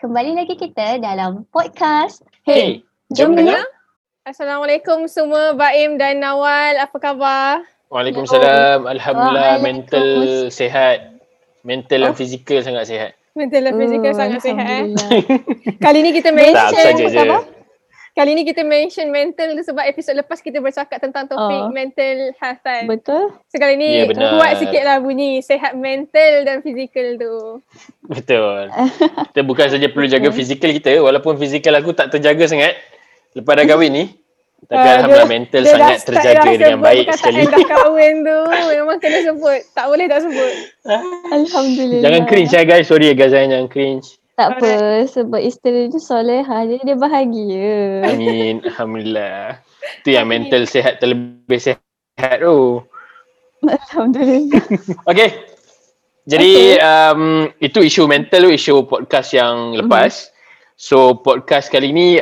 Kembali lagi kita dalam podcast. Hey, jom dengar. Assalamualaikum semua, Baim dan Nawal. Apa khabar? Waalaikumsalam. Alhamdulillah, mental sihat. Mental dan fizikal sangat sihat. Mental dan fizikal sangat sihat. Kali ni kita mention mental sebab episod lepas kita bercakap tentang topik mental health kan. Betul. So kali ni kuat sikit lah bunyi sihat mental dan fizikal tu. Betul. Kita bukan saja perlu jaga fizikal kita, walaupun fizikal aku tak terjaga sangat lepas dah kahwin ni. Tapi alhamdulillah mental dia sangat terjaga dengan baik sekali. Dah kahwin tu memang kena sebut. Tak boleh tak sebut. Alhamdulillah. Jangan cringe ya guys. Sorry guys, jangan cringe. Tak apa, sebab isteri tu solehah, jadi dia bahagia. Amin, alhamdulillah. Itu yang mental sihat, terlebih sihat tu. Alhamdulillah. Okay. Jadi itu isu mental tu, isu podcast yang lepas. So podcast kali ni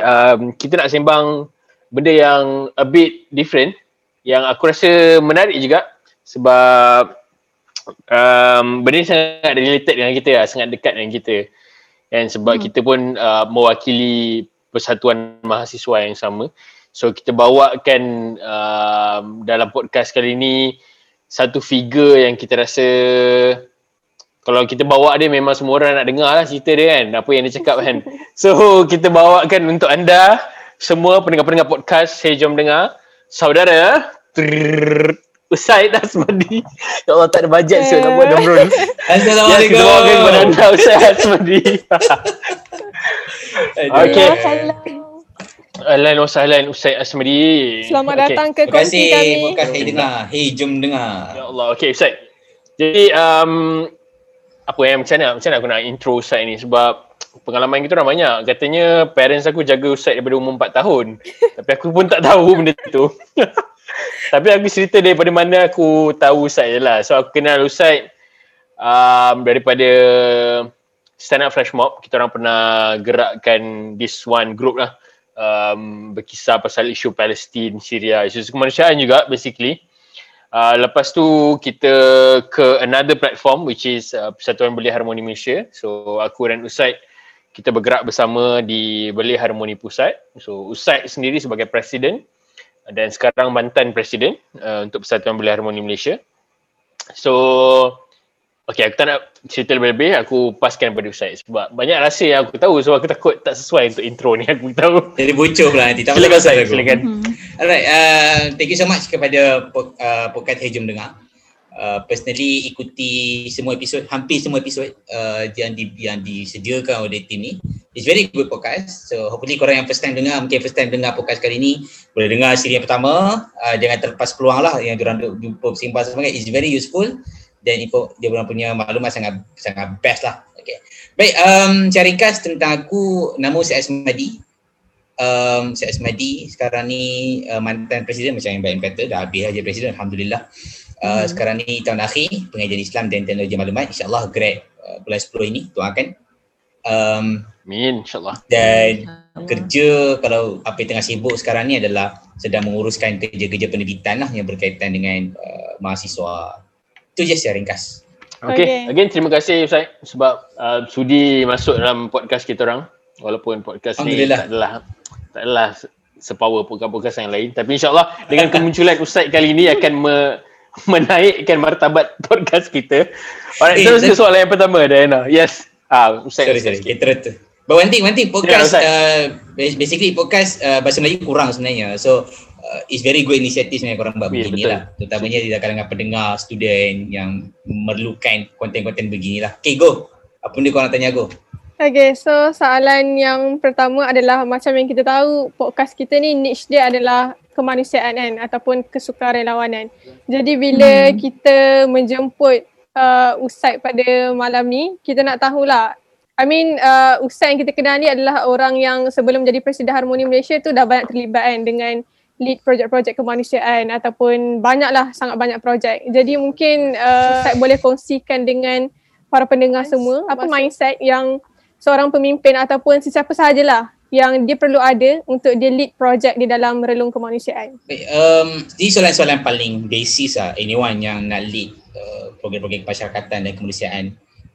kita nak sembang benda yang a bit different, yang aku rasa menarik juga sebab benda ni sangat related dengan kita lah, sangat dekat dengan kita. Dan sebab kita pun mewakili persatuan mahasiswa yang sama. So kita bawakan dalam podcast kali ni satu figure yang kita rasa kalau kita bawa dia memang semua orang nak dengar lah cerita dia kan, apa yang dia cakap kan. So kita bawakan untuk anda semua pendengar-pendengar podcast Hey Jom Dengar, saudara Usaid Asmadi. Ya Allah, tak ada bajet siap nak buat drone. Assalamualaikum. Terima kasih kepada anda Usaid Asmadi. Okay. Ahlan wa sahlan Usaid Asmadi. Selamat datang ke kongsi kami. Terima kasih dengar. Hey Jom Dengar. Ya Allah. Okay Usaid. Jadi macam mana aku nak intro Usaid ni sebab pengalaman kita orang banyak. Katanya parents aku jaga Usaid daripada umur 4 tahun. Tapi aku pun tak tahu benda tu. Tapi aku cerita daripada mana aku tahu Usaid je lah. So aku kenal Usaid daripada stand up flash mob. Kita orang pernah gerakkan this one group lah, berkisar pasal isu Palestin, Syria, isu kemanusiaan juga basically. Lepas tu kita ke another platform which is Persatuan Belia Harmoni Malaysia. So aku dan Usaid kita bergerak bersama di Belia Harmoni Pusat. So Usaid sendiri sebagai presiden dan sekarang mantan presiden untuk Persatuan Belia Harmoni Malaysia. So okay, aku tak nak cerita lebih-lebih, aku paskan pada Usaid sebab banyak rasa yang aku tahu, so aku takut tak sesuai untuk intro ni aku tahu. Jadi bocor lah nanti. Silakan Usaid, silakan. Alright, thank you so much kepada podcast Hey Jom Dengar. Personally ikuti semua episod, hampir semua episod yang disediakan oleh tim ni. It's very good podcast. So hopefully korang yang first time dengar podcast kali ni boleh dengar siri yang pertama. Jangan terlepas peluang lah yang diorang jumpa sembang semangat. It's very useful dan dia orang punya maklumat sangat sangat best lah. Okay. Baik, secara ringkas tentang aku, nama Usaid Asmadi. Usaid Asmadi sekarang ni mantan presiden, macam yang Baim kata, dah habis aja presiden, alhamdulillah. Sekarang ni tahun akhir pengajian Islam dan teknologi maklumat, insyaAllah grad bulan 10 ini, doakan. Amin, insyaAllah. Dan kerja, kalau apa yang tengah sibuk sekarang ni adalah sedang menguruskan kerja-kerja penerbitan lah yang berkaitan dengan mahasiswa. Itu je secara ringkas. Okay. Again terima kasih Usaid sebab sudi masuk dalam podcast kita orang, walaupun podcast ni tak adalah sepower podcast yang lain, tapi insyaAllah dengan kemunculan Usaid kali ini akan menaikkan martabat podcast kita. Alright, terus ke soalan yang pertama, Diana. Yes. Sorry. Kita Banting podcast basically podcast bahasa Melayu kurang sebenarnya. So it's very good initiative sebenarnya korang buat beginilah. Terutamanya di kalangan pendengar, student yang memerlukan konten-konten beginilah. Okay, go. Apa benda korang tanya aku? Okay, so soalan yang pertama adalah macam yang kita tahu podcast kita ni niche dia adalah kemanusiaan kan, ataupun kesukarelawanan. Jadi bila kita menjemput Usaid pada malam ni, kita nak tahulah, I mean Usaid yang kita kenal ni adalah orang yang sebelum jadi Presiden Harmoni Malaysia tu dah banyak terlibat kan dengan lead projek-projek kemanusiaan ataupun banyaklah, sangat banyak projek. Jadi mungkin Usaid boleh kongsikan dengan para pendengar semua apa mindset yang seorang pemimpin ataupun sesiapa sahajalah yang dia perlu ada untuk dia lead projek di dalam relung kemanusiaan. Baik, ini soalan-soalan paling basis lah, anyone yang nak lead program-program kemasyarakatan dan kemanusiaan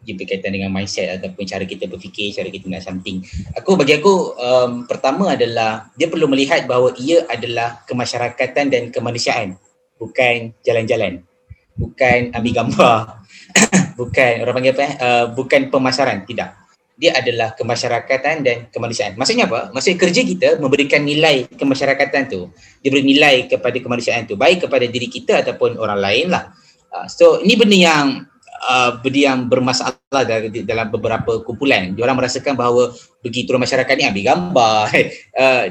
dia berkaitan dengan mindset ataupun cara kita berfikir, cara kita nak something. Bagi aku, pertama adalah dia perlu melihat bahawa ia adalah kemasyarakatan dan kemanusiaan, bukan jalan-jalan, bukan ambil gambar, bukan orang panggil apa, bukan pemasaran, tidak. Dia adalah kemasyarakatan dan kemanusiaan. Maksudnya apa? Maksudnya kerja kita memberikan nilai kemasyarakatan tu. Dia beri nilai kepada kemanusiaan tu, baik kepada diri kita ataupun orang lain lah. So ini benda yang bermasalah dalam beberapa kumpulan. Diorang merasakan bahawa begitu masyarakat ni ambil gambar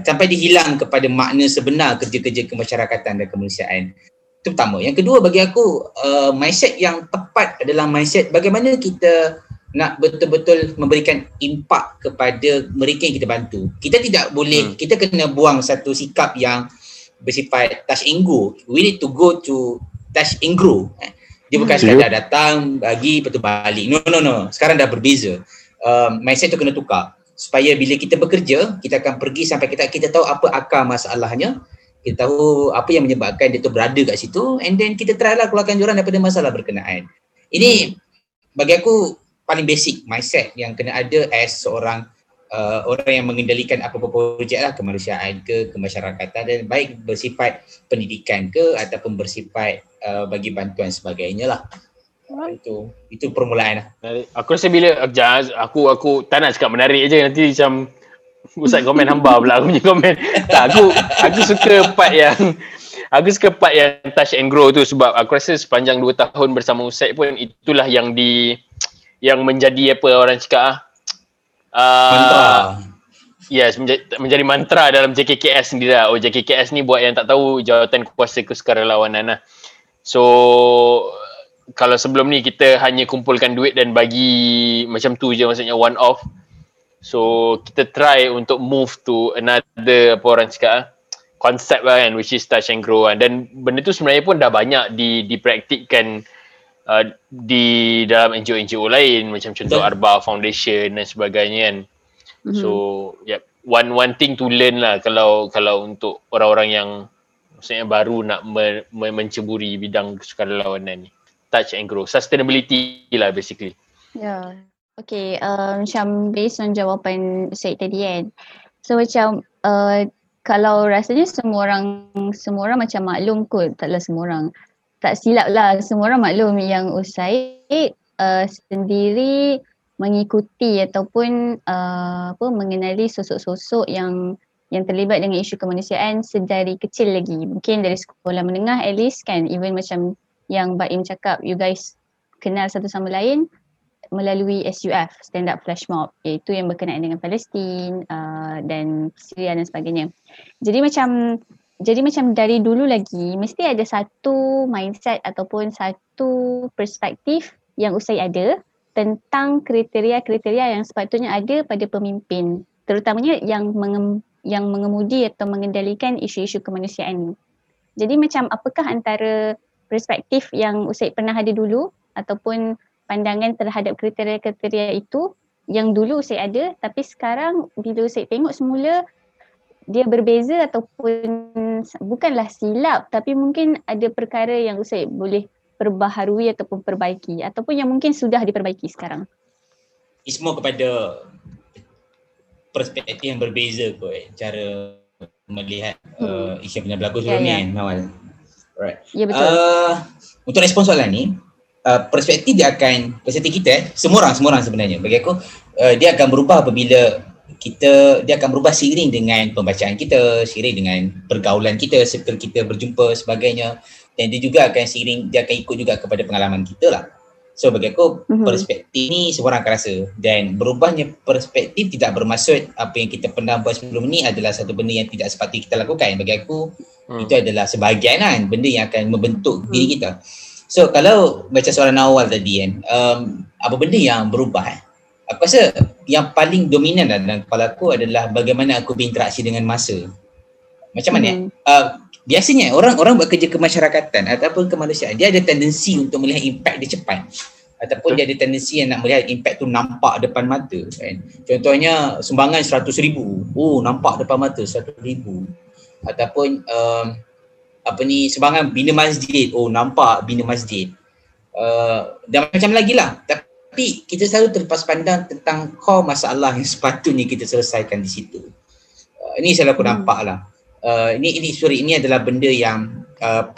sampai dihilang kepada makna sebenar kerja-kerja kemasyarakatan dan kemanusiaan. Itu pertama. Yang kedua bagi aku, mindset yang tepat adalah mindset bagaimana kita nak betul-betul memberikan impak kepada mereka yang kita bantu. Kita tidak boleh, kita kena buang satu sikap yang bersifat touch and go. We need to go to touch and grow. Dia bukan sekadar datang, bagi, lepas tu balik. No. Sekarang dah berbeza. Mindset tu kena tukar. Supaya bila kita bekerja, kita akan pergi sampai kita tahu apa akar masalahnya. Kita tahu apa yang menyebabkan dia tu berada kat situ. And then kita try lah keluarkan diorang daripada masalah berkenaan. Ini bagi aku paling basic mindset yang kena ada as seorang orang yang mengendalikan apa-apa projek lah, kemanusiaan ke, kemasyarakatan, dan baik bersifat pendidikan ke ataupun bersifat bagi bantuan sebagainya lah. Itu permulaan lah. Aku rasa bila aku tak nak cakap menarik je, nanti macam Ustaz komen hamba pula aku punya komen. Tak, aku suka part yang touch and grow tu, sebab aku rasa sepanjang 2 tahun bersama Usaid pun itulah yang menjadi apa orang cakap mantra. Yes, menjadi mantra dalam JKKS sendiri lah. Oh, JKKS ni buat yang tak tahu, jawatan kuasa kesukarelawanan lah. So kalau sebelum ni kita hanya kumpulkan duit dan bagi macam tu je, maksudnya one off. So kita try untuk move to another apa orang cakap konsep lah kan, which is touch and grow lah. Dan benda tu sebenarnya pun dah banyak dipraktikkan di dalam NGO-NGO lain, macam contoh Arba Foundation dan sebagainya kan. So one thing to learn lah kalau untuk orang-orang yang maksudnya baru nak menceburi bidang sukarelawanan ni, touch and grow, sustainability lah basically. Okay, macam based on jawapan Usaid tadi kan, so macam kalau rasanya semua orang macam maklum kot, taklah semua orang, tak silap lah, semua orang maklum yang Usaid sendiri mengikuti ataupun mengenali sosok-sosok yang terlibat dengan isu kemanusiaan sedari kecil lagi. Mungkin dari sekolah menengah at least kan, even macam yang Baim cakap, you guys kenal satu sama lain melalui SUF, Stand Up Flash Mob, iaitu yang berkenaan dengan Palestin dan Syria dan sebagainya. Jadi macam dari dulu lagi mesti ada satu mindset ataupun satu perspektif yang Usaid ada tentang kriteria-kriteria yang sepatutnya ada pada pemimpin, terutamanya yang mengemudi atau mengendalikan isu-isu kemanusiaan. Jadi macam apakah antara perspektif yang Usaid pernah ada dulu ataupun pandangan terhadap kriteria-kriteria itu yang dulu Usaid ada, tapi sekarang bila Usaid tengok semula dia berbeza ataupun bukanlah silap, tapi mungkin ada perkara yang Usaid boleh perbaharui ataupun perbaiki, ataupun yang mungkin sudah diperbaiki sekarang. Ini semua kepada perspektif yang berbeza kot, cara melihat isu yang berlaku sebelum ni kan, Nawal. Alright. Ya, betul. Untuk respon soalan ni, perspektif dia akan, perspektif kita semua orang sebenarnya bagi aku, dia akan berubah apabila dia akan berubah seiring dengan pembacaan kita, seiring dengan pergaulan kita, circle kita berjumpa sebagainya, dan dia juga akan ikut juga kepada pengalaman kita lah. So bagi aku perspektif ni semua orang akan rasa, dan berubahnya perspektif tidak bermaksud apa yang kita pernah buat sebelum ni adalah satu benda yang tidak sepatutnya kita lakukan. Bagi aku itu adalah sebahagian kan, benda yang akan membentuk diri kita. So kalau baca soalan awal tadi kan, apa benda yang berubah Aku rasa yang paling dominan dalam kepala aku adalah bagaimana aku berinteraksi dengan masa. Macam mana? Biasanya orang buat kerja kemasyarakatan ataupun kemanusiaan, dia ada tendensi untuk melihat impact dia cepat, ataupun dia ada tendensi yang nak melihat impact tu nampak depan mata kan. Contohnya sumbangan 100,000, nampak depan mata 100,000, ataupun sumbangan bina masjid, nampak bina masjid, dan macam lagi lah. Tapi kita selalu terlepas pandang tentang core masalah yang sepatutnya kita selesaikan di situ. Ini selalu aku nampak lah. Ini adalah benda yang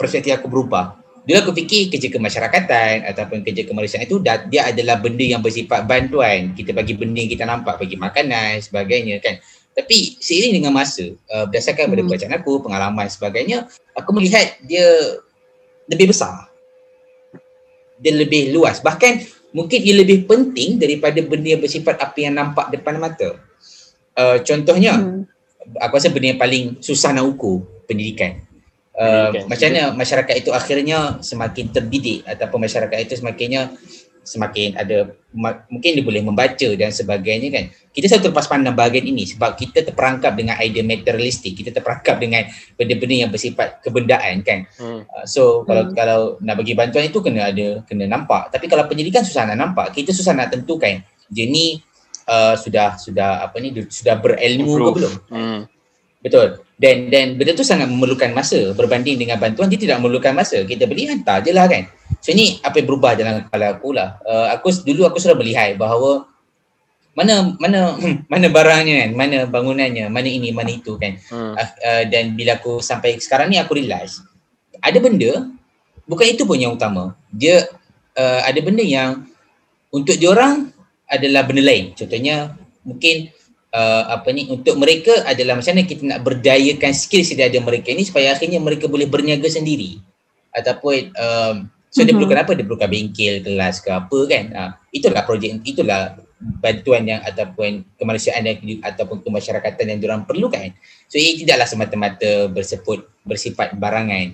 persepsi aku berubah. Dulu aku fikir kerja kemasyarakatan ataupun kerja kemanusiaan itu dia adalah benda yang bersifat bantuan. Kita bagi benda yang kita nampak, bagi makanan sebagainya kan. Tapi seiring dengan masa, berdasarkan pada bacaan aku, pengalaman sebagainya, aku melihat dia lebih besar. Dia lebih luas. Bahkan mungkin dia lebih penting daripada benda yang bersifat apa yang nampak depan mata. Contohnya, aku rasa benda yang paling susah nak ukur, pendidikan. Macam mana masyarakat itu akhirnya semakin terdidik ataupun masyarakat itu semakin ada mungkin dia boleh membaca dan sebagainya kan. Kita selalu terlepas pandang bahagian ini sebab kita terperangkap dengan idea materialistik, kita terperangkap dengan benda-benda yang bersifat kebendaan kan. So kalau nak bagi bantuan itu kena nampak, tapi kalau pendidikan susah nak nampak, kita susah nak tentukan dia ni sudah berilmu ke belum. Betul. Dan benda tu sangat memerlukan masa berbanding dengan bantuan, dia tidak memerlukan masa. Kita beli hantar je lah kan. So ni apa yang berubah dalam kepala aku lah. Dulu aku sudah melihat bahawa mana barangnya kan, mana bangunannya, mana ini, mana itu kan. Dan bila aku sampai sekarang ni aku realise ada benda bukan itu pun yang utama. Dia ada benda yang untuk diorang adalah benda lain. Contohnya mungkin untuk mereka adalah macam mana kita nak berdayakan skill sedia mereka ni supaya akhirnya mereka boleh berniaga sendiri ataupun dia perlukan apa, dia perlukan bengkel, kelas ke apa kan. Itulah projek, itulah bantuan yang ataupun kemanusiaan yang, ataupun kemasyarakatan yang diorang perlukan. So ia tidaklah semata-mata bersifat barangan.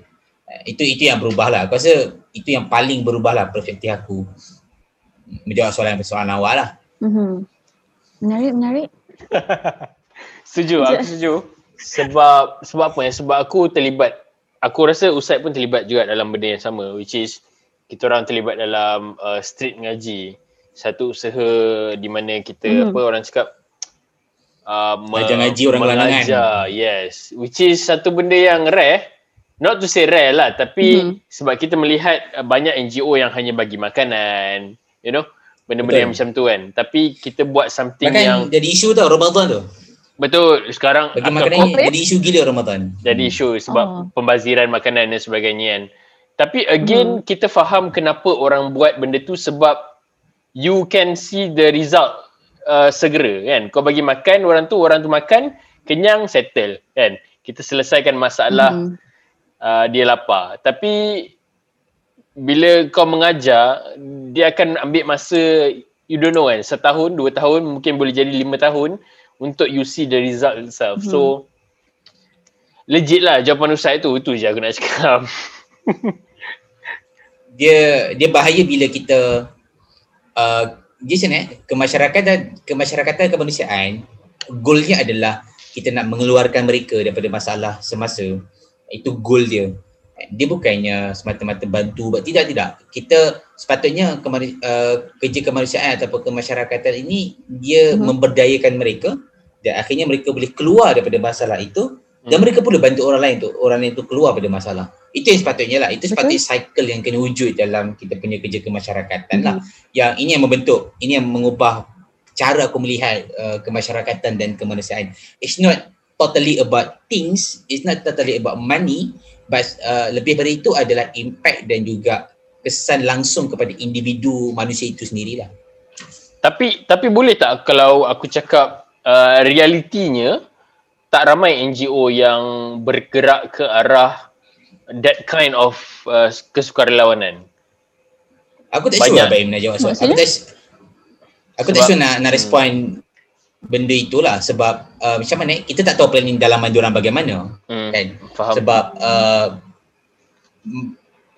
Itu yang berubahlah. Aku rasa itu yang paling berubahlah perspektif aku menjawab soalan awal lah. Menarik Setuju. Sebab apa? Sebab aku terlibat. Aku rasa Usaid pun terlibat juga dalam benda yang sama, which is kita orang terlibat dalam street mengaji. Satu usaha di mana kita apa orang cakap mengaji orang kalangan. Yes, which is satu benda yang rare. Not to say rare lah, tapi sebab kita melihat banyak NGO yang hanya bagi makanan, you know, benda-benda yang macam tu kan. Tapi kita buat something bahkan yang jadi isu tau Ramadan tu. Betul. Sekarang bagi makanan jadi isu gila Ramadan. Jadi isu sebab pembaziran makanan dan sebagainya kan. Tapi again kita faham kenapa orang buat benda tu sebab you can see the result segera kan. Kau bagi makan orang tu makan, kenyang, settle kan. Kita selesaikan masalah dia lapar. Tapi bila kau mengajar, dia akan ambil masa, you don't know kan, 1 tahun, 2 tahun, mungkin boleh jadi 5 tahun untuk you see the result itself. So, legit lah jawapan Usaid tu, itu je aku nak cakap. dia bahaya bila kita, kemasyarakatan kemanusiaan, goalnya adalah kita nak mengeluarkan mereka daripada masalah semasa. Itu goal dia. Dia bukannya semata-mata bantu. Tidak. Kita sepatutnya kerja kemanusiaan ataupun kemasyarakatan ini dia memberdayakan mereka dan akhirnya mereka boleh keluar daripada masalah itu dan mereka boleh bantu orang lain tu keluar daripada masalah. Itu yang sepatutnya lah. Itu sepatutnya cycle yang kena wujud dalam kita punya kerja kemasyarakatan lah. Yang ini yang membentuk, ini yang mengubah cara aku melihat kemasyarakatan dan kemanusiaan. It's not totally about things, it's not totally about money. Lebih dari itu adalah impact dan juga kesan langsung kepada individu manusia itu sendirilah. Tapi boleh tak kalau aku cakap realitinya tak ramai NGO yang bergerak ke arah that kind of kesukarelawanan? Aku tak sure Baim nak jawab. Aku tak sure nak respon benda itulah sebab macam mana kita tak tahu planning dalaman diorang bagaimana kan. Faham. Sebab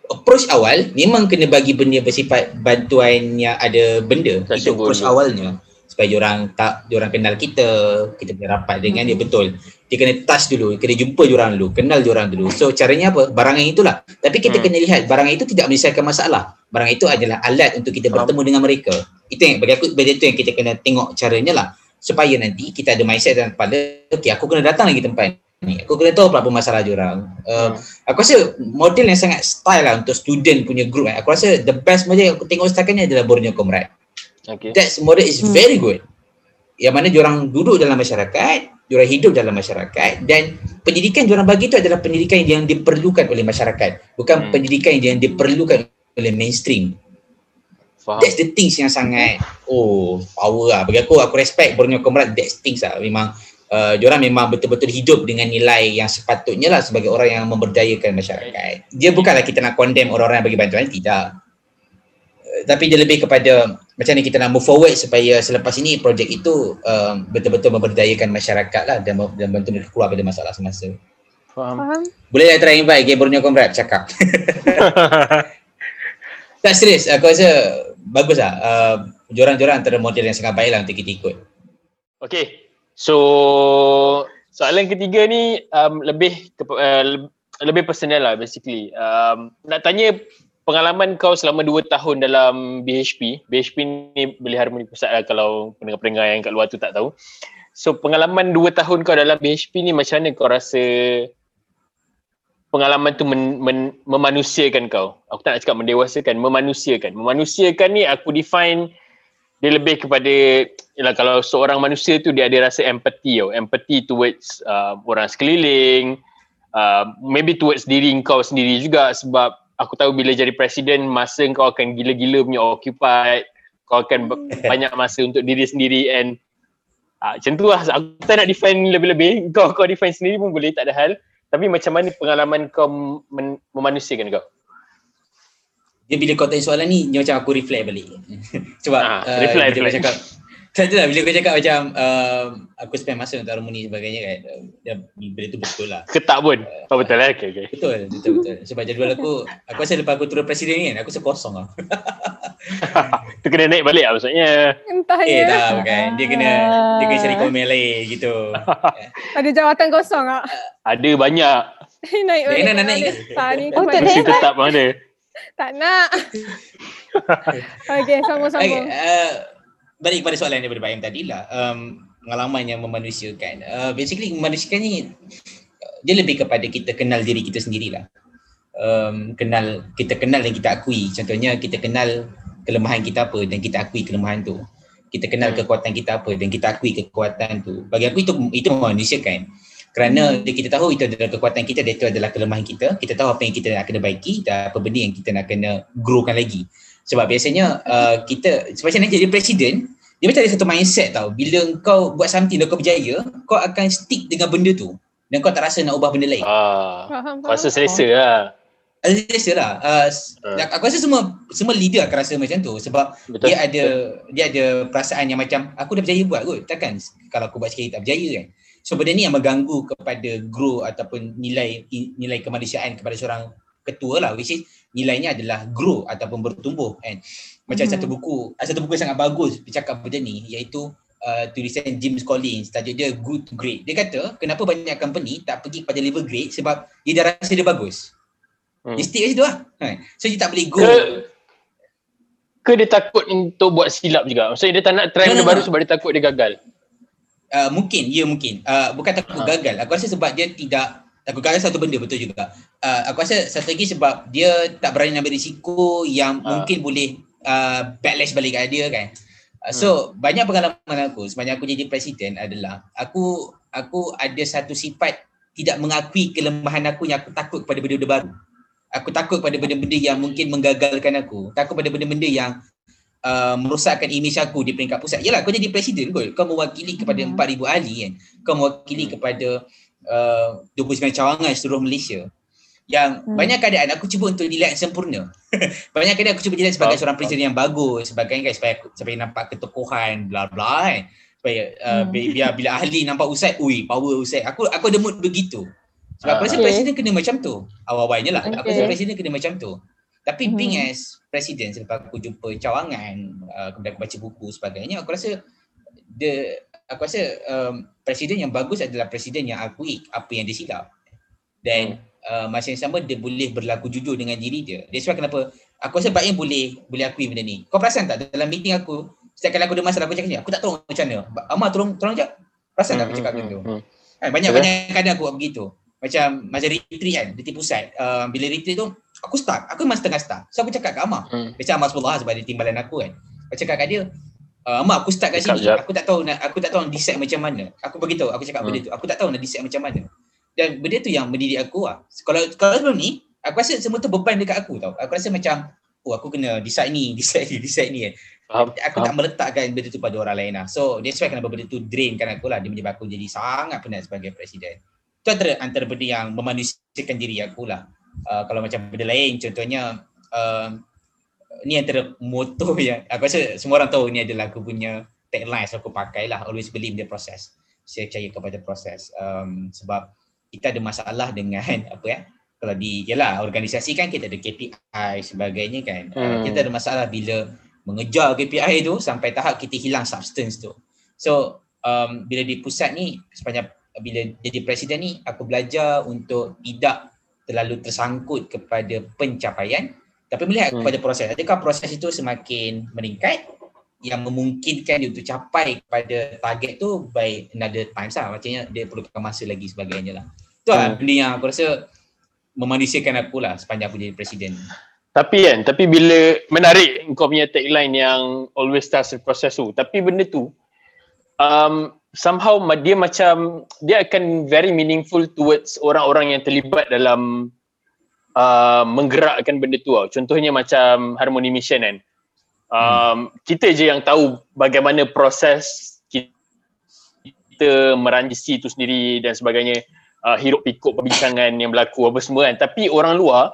approach awal memang kena bagi benda bersifat bantuan yang ada benda. Itu approach awalnya supaya diorang kenal kita kena rapat dengan dia. Betul, dia kena touch dulu, kena jumpa diorang dulu, kenal diorang dulu. So caranya apa? Barangan itulah. Tapi kita kena lihat barangan itu tidak menyelesaikan masalah. Barangan itu adalah alat untuk kita bertemu dengan mereka. Itu yang bagi aku benda tu yang kita kena tengok caranya lah. Supaya nanti kita ada mindset dalam kepala, okay, aku kena datang lagi tempat ni, aku kena tahu apa masalah diorang. Aku rasa model yang sangat style lah untuk student punya group. Aku rasa the best model yang aku tengok setakat ni adalah Borneo Komrad. Okay. That model is very good. Yang mana diorang duduk dalam masyarakat, diorang hidup dalam masyarakat, dan pendidikan diorang bagi itu adalah pendidikan yang diperlukan oleh masyarakat, bukan pendidikan yang diperlukan oleh mainstream. Faham. That's the things yang sangat power lah. Bagi aku respect Borneo Komrad, that's things lah. Memang diorang memang betul-betul hidup dengan nilai yang sepatutnya lah sebagai orang yang memberdayakan masyarakat. Dia bukanlah kita nak condemn orang-orang yang bagi bantuan, tidak. Tapi dia lebih kepada macam ni kita nak move forward supaya selepas ini projek itu betul-betul memberdayakan masyarakat lah dan membantu mereka keluar pada masalah semasa. Faham. Boleh lah try invite ke Borneo Komrad cakap. Tak serius, aku rasa bagus lah. Jorang-jorang antara model yang sangat baik lah untuk kita ikut. Okay, so soalan ketiga ni lebih personal lah basically. Nak tanya pengalaman kau selama 2 tahun dalam BHP. BHP ni Belia Harmoni Pusat lah kalau pendengar-pendengar yang kat luar tu tak tahu. So pengalaman 2 tahun kau dalam BHP ni, macam mana kau rasa pengalaman tu memanusiakan kau? Aku tak nak cakap mendewasakan, memanusiakan. Memanusiakan ni aku define dia lebih kepada, yalah, kalau seorang manusia tu dia ada rasa empathy tau. Empathy towards orang sekeliling, maybe towards diri kau sendiri juga, sebab aku tahu bila jadi presiden masa kau akan gila-gila punya occupied, kau akan banyak masa untuk diri sendiri and macam tu lah. Aku tak nak define lebih-lebih, kau define sendiri pun boleh, tak ada hal. Tapi macam mana pengalaman kau memanusiakan kau? Dia bila kau tanya soalan ni, dia macam aku reflect balik. Cuba reflect. Cakap, tak je lah bila kau cakap macam aku spend masa untuk harmoni sebagainya kan. Bila tu betul lah. Ketak pun. Betul lah. Okay. Betul. Sebab jadual aku rasa lepas aku turun presiden ni kan, aku rasa kosong lah. Tu kena naik balik lah maksudnya. Entahnya. Tak bukan. Dia kena cari komen lain gitu. Ada jawatan kosong tak? Ada banyak. Naik balik. Nak naik ke? Untuk mesti tetap mana? Tak nak. Okay, sambung. Balik kepada soalan daripada Baim tadi lah, pengalaman yang memanusiakan. Basically memanusiakan ni, dia lebih kepada kita kenal diri kita sendirilah. Kita kenal dan kita akui. Contohnya kita kenal kelemahan kita apa dan kita akui kelemahan tu. Kita kenal kekuatan kita apa dan kita akui kekuatan tu. Bagi aku itu memanusiakan. Kerana kita tahu itu adalah kekuatan kita dan itu adalah kelemahan kita. Kita tahu apa yang kita nak kena baiki dan apa benda yang kita nak kena growkan lagi. Sebab biasanya kita, macam nak jadi presiden, dia macam ada satu mindset tau. Bila kau buat something dan kau berjaya, kau akan stick dengan benda tu. Dan kau tak rasa nak ubah benda lain. Rasa selesa lah. Selesa lah. Aku rasa semua leader akan rasa macam tu. Sebab betul, dia ada perasaan yang macam, aku dah berjaya buat kot. Takkan kalau aku buat sekali tak berjaya kan. So benda ni yang mengganggu kepada grow ataupun nilai kemanusiaan kepada seorang ketua lah. Which is nilainya adalah grow ataupun bertumbuh kan. Macam satu buku sangat bagus bercakap benda ni, iaitu tulisan James Collins, tajuk dia Good to Great. Dia kata kenapa banyak company tak pergi kepada level great sebab dia dah rasa dia bagus. Dia stick kat situ lah. So dia tak boleh go ke dia takut untuk buat silap juga. Maksudnya dia tak nak try benda baru sebab dia takut dia gagal. Mungkin. Bukan takut gagal. Aku rasa sebab dia tidak takut gagal satu benda, betul juga. Aku rasa satu lagi sebab dia tak berani ambil risiko yang mungkin boleh backlash balik kat dia kan. So banyak pengalaman aku sepanjang aku jadi presiden adalah aku ada satu sifat tidak mengakui kelemahan aku yang aku takut kepada benda-benda baru. Aku takut pada benda-benda yang mungkin menggagalkan aku. Takut pada benda-benda yang merosakkan imej aku di peringkat pusat. Yalah, kau jadi presiden kot. Kau mewakili kepada 4,000 ahli kan. Kau mewakili kepada 29 cawangan seluruh Malaysia. Yang banyak keadaan aku cuba untuk dilihat sempurna. Banyak keadaan aku cuba dilihat sebagai seorang presiden yang bagus, sebagainya kan, supaya nampak ketokohan, bla bla kan. Supaya bila ahli nampak Usaid, ui power Usaid. Aku ada mood begitu. Sebab aku rasa presiden kena macam tu. Awal-awalnya lah. Aku rasa presiden kena macam tu. Tapi being as presiden, selepas aku jumpa cawangan, kemudian aku baca buku sebagainya, aku rasa presiden yang bagus adalah presiden yang akui apa yang dia silap. Dan masa yang sama dia boleh berlaku jujur dengan diri dia. That's why kenapa aku rasa Baim boleh akui benda ni. Kau perasan tak dalam meeting aku, setiap kali aku ada masalah aku cakap ni, aku tak tahu macam mana. Amar tolong jap. Perasan tak aku cakap macam tu? Kan banyak-banyak kadang aku buat begitu. Macam retreat kan, retreat pusat. Bila retreat tu aku memang setengah start. So aku cakap kat Amar. Biasa Amar 10 sebab dia timbalan aku kan. Aku cakap kat dia, Mak, aku start kat sini. Sekejap. Aku tak tahu nak decide macam mana. Aku beritahu, aku cakap benda tu. Aku tak tahu nak decide macam mana. Dan benda tu yang mendidik aku lah. Kalau sebelum ni, aku rasa semua tu beban dekat aku tau. Aku rasa macam, oh aku kena decide ni. Aku tak meletakkan benda tu pada orang lain lah. So that's why kenapa benda tu drainkan aku lah. Dia menyebabkan aku jadi sangat penat sebagai presiden. Itu antara benda yang memanusiakan diri aku lah. Kalau macam benda lain contohnya, ni antara motto yang aku rasa semua orang tahu, ni adalah aku punya tagline yang aku pakai lah. Always believe in the process. Saya percaya kepada proses. Sebab kita ada masalah dengan apa ya, kalau di yalah organisasi kan kita ada KPI sebagainya kan. Kita ada masalah bila mengejar KPI tu sampai tahap kita hilang substance tu. So bila di pusat ni, sepanjang bila jadi presiden ni, aku belajar untuk tidak terlalu tersangkut kepada pencapaian, tapi melihat kepada proses. Adakah proses itu semakin meningkat yang memungkinkan dia untuk capai kepada target tu by another time lah. Macamnya dia perlukan masa lagi sebagainya lah. Itu lah benda yang aku rasa memanusiakan aku lah sepanjang aku jadi presiden. Tapi kan, tapi bila menarik kau punya tagline yang always starts the process tu. Tapi benda tu somehow dia macam, dia akan very meaningful towards orang-orang yang terlibat dalam menggerakkan benda tu tau. Contohnya macam Harmoni Mission kan. Kita je yang tahu bagaimana proses kita meranjisi itu sendiri dan sebagainya, hiruk pikuk perbincangan yang berlaku apa semua kan. Tapi orang luar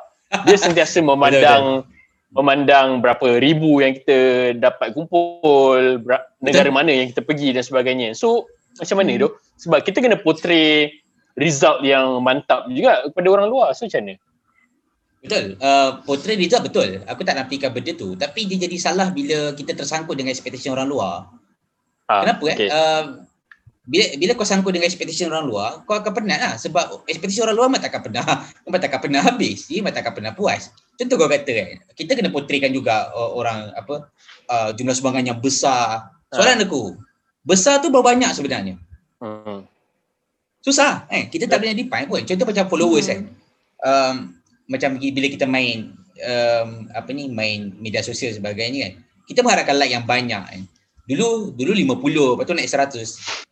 dia sentiasa memandang memandang berapa ribu yang kita dapat kumpul, negara mana yang kita pergi dan sebagainya. So macam mana tu? Sebab kita kena portray result yang mantap juga kepada orang luar. So macam mana? Betul, portray result betul. Aku tak nafikan benda tu. Tapi dia jadi salah bila kita tersangkut dengan expectation orang luar. Kenapa okay. Bila kau sangkut dengan expectation orang luar, kau akan penat lah. Sebab expectation orang luar memang takkan pernah, habis. Dia memang takkan pernah puas. Contoh kau kata kan, kita kena portraykan juga orang apa, jumlah sumbangan yang besar. Soalan aku, besar tu berapa banyak sebenarnya? Susah kan? Kita tak boleh define pun. Contoh macam followers kan. Macam bila kita main main media sosial sebagainya kan, kita mengharapkan like yang banyak kan. Dulu 50, lepas tu naik 100.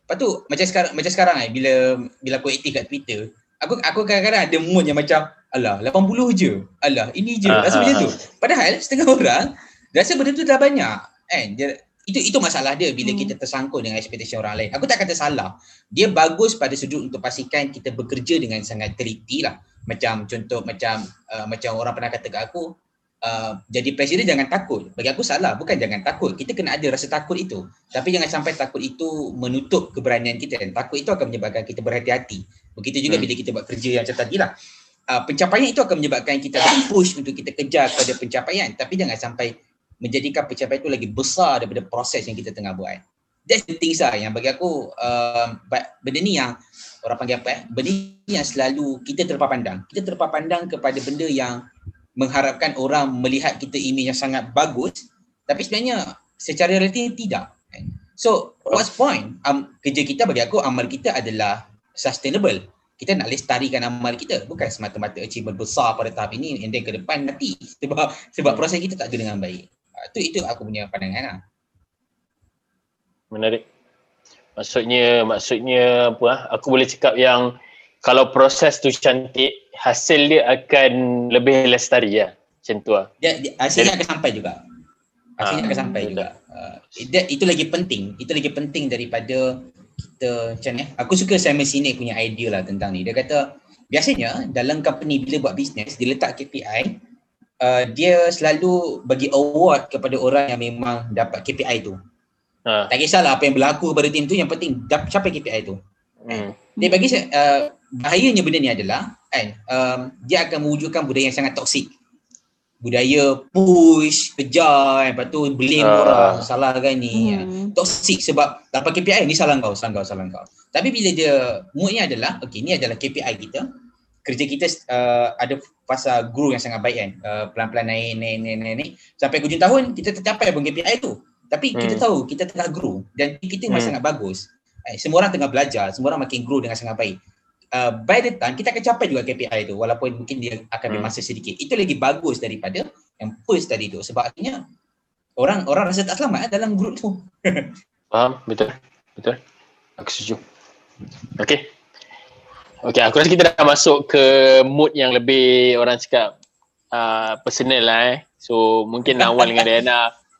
Lepas tu macam sekarang kan, bila aku aktif kat Twitter, aku kadang-kadang ada mood yang macam alah 80 je, alah ini je, rasa macam tu. Padahal setengah orang rasa benda tu dah banyak kan. Itu masalah dia bila kita tersangkut dengan expectation orang lain. Aku tak kata salah. Dia bagus pada sudut untuk pastikan kita bekerja dengan sangat teliti lah. Macam contoh macam orang pernah kata kat aku, jadi presiden jangan takut. Bagi aku salah, bukan jangan takut. Kita kena ada rasa takut itu. Tapi jangan sampai takut itu menutup keberanian kita. Dan takut itu akan menyebabkan kita berhati-hati. Begitu juga bila kita buat kerja yang macam tadi lah. Pencapaian itu akan menyebabkan kita push untuk kita kejar kepada pencapaian. Tapi jangan sampai menjadikan pencapaian itu lagi besar daripada proses yang kita tengah buat. That's the things lah yang bagi aku, benda ni yang orang panggil apa benda ni yang selalu kita terlepas pandang kepada benda yang mengharapkan orang melihat kita imej yang sangat bagus, tapi sebenarnya secara realiti tidak. So what's point? Kerja kita, bagi aku, amal kita adalah sustainable. Kita nak lestarikan amal kita, bukan semata-mata achievement besar pada tahap ini and then ke depan nanti sebab proses kita tak ada dengan baik. Itu aku punya pandangan lah. Menarik. Maksudnya apa lah, aku boleh cakap yang kalau proses tu cantik, hasil dia akan lebih lestari lah. Macam tu lah. Hasilnya akan sampai juga. Itu lagi penting daripada kita macam ni. Aku suka Simon Sinek punya idea lah tentang ni. Dia kata biasanya dalam company bila buat bisnes, dia letak KPI, dia selalu bagi award kepada orang yang memang dapat KPI tu. Tak kisahlah apa yang berlaku pada tim tu, yang penting capai KPI tu. Dia bagi bahayanya benda ni adalah dia akan mewujudkan budaya yang sangat toksik. Budaya push, kejar, lepas tu blame orang, salah kan ni. Toksik sebab tanpa KPI ni salah kau. Tapi bila dia moodnya adalah okey, ni adalah KPI kita. Kerja kita ada fasa grow yang sangat baik kan. Pelan-pelan naik. Sampai hujung tahun kita tercapai pun KPI tu. Tapi kita tahu kita tengah grow dan kita masih sangat bagus. Semua orang tengah belajar, semua orang makin grow dengan sangat baik. By the time, kita akan capai juga KPI tu walaupun mungkin dia akan bermasa sedikit. Itu lagi bagus daripada yang first tadi tu. Sebab akhirnya orang rasa tak selamat dalam grup tu. Faham, betul. Aku setuju. Okey, aku rasa kita dah masuk ke mood yang lebih orang cakap personal lah So mungkin Nawal dengan Diana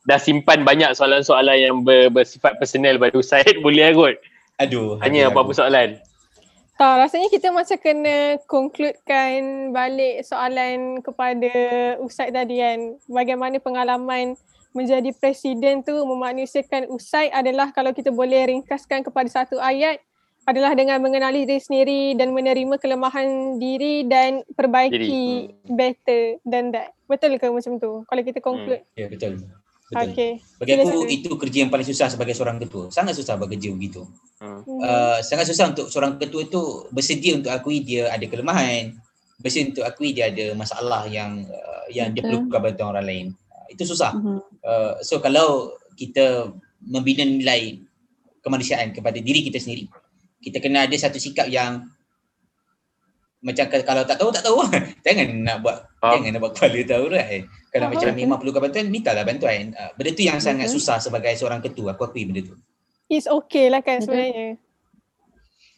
dah simpan banyak soalan-soalan yang bersifat personal pada Usaid, boleh lah kot. Hanya apa-apa soalan. Tak, rasanya kita macam kena concludekan balik soalan kepada Usaid tadi kan. Bagaimana pengalaman menjadi presiden tu memanusiakan Usaid adalah, kalau kita boleh ringkaskan kepada satu ayat, adalah dengan mengenali diri sendiri dan menerima kelemahan diri dan perbaiki better than that. Betul ke macam tu? Kalau kita conclude. Ya, betul. Okay. Bagi aku itu kerja yang paling susah sebagai seorang ketua. Sangat susah bekerja begitu. Sangat susah untuk seorang ketua tu bersedia untuk akui dia ada kelemahan, bersedia untuk akui dia ada masalah yang dia perlukan bantuan orang lain. Itu susah. So kalau kita membina nilai kemanusiaan kepada diri kita sendiri, kita kena ada satu sikap yang macam kalau tak tahu jangan nak buat kepala tahu right. Kalau macam memang perlukan bantuan, mintalah bantuan. Benda tu yang sangat susah sebagai seorang ketua, aku akui benda tu. It's okay lah kan sebenarnya.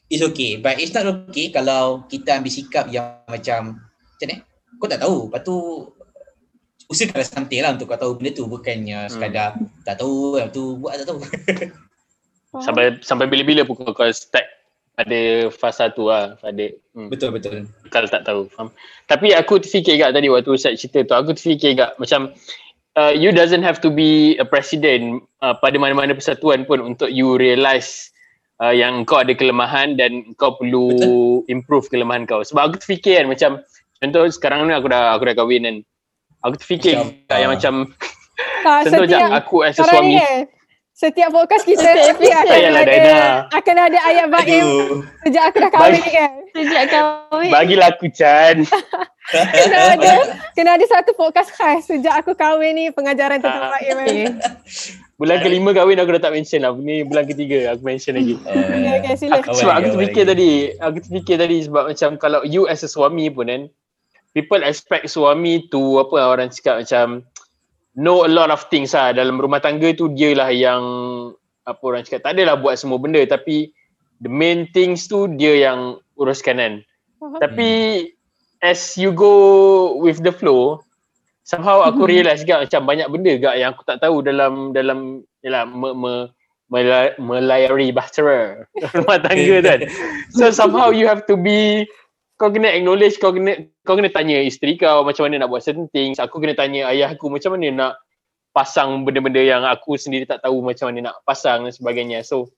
It's okay, but it's not okay kalau kita ambil sikap yang macam ni, kau tak tahu, lepas tu usahakanlah something lah untuk kau tahu benda tu, bukannya sekadar tak tahu, lepas tu buat tak tahu. Sampai bila-bila pun kau start ada fasa tu lah, betul kalau tak tahu, faham. Tapi aku terfikir kat tadi waktu Usaid cerita tu, aku terfikir kat macam you doesn't have to be a president pada mana-mana persatuan pun untuk you realise yang kau ada kelemahan dan kau perlu improve kelemahan kau. Sebab aku terfikir kan, macam contoh sekarang ni aku dah kahwin kan, aku terfikir yang macam contoh sekejap aku as a suami dia. Setiap podcast kita akan ada ayat Baim sejak aku dah kahwin kan. Sejak kahwin. Bagilah aku Chan. kena ada satu podcast khas sejak aku kahwin ni, pengajaran tentang Baim. Bulan ke-5 kahwin aku dah tak mention lah. Ni bulan ke-3 aku mention lagi. Okay, sila. Sebab aku terfikir tadi sebab macam kalau you as a suami pun kan, people expect suami tu apa orang cakap macam know a lot of things lah. Dalam rumah tangga tu dia lah yang apa orang cakap, tak adalah buat semua benda tapi the main things tu dia yang uruskan kan. Tapi as you go with the flow, somehow aku realise juga macam banyak benda juga yang aku tak tahu dalam yalah, melayari bahtera rumah tangga tu kan. So somehow you have to be, kau kena acknowledge, kau kena tanya isteri kau macam mana nak buat certain things. Aku kena tanya ayah aku macam mana nak pasang benda-benda yang aku sendiri tak tahu macam mana nak pasang dan sebagainya. So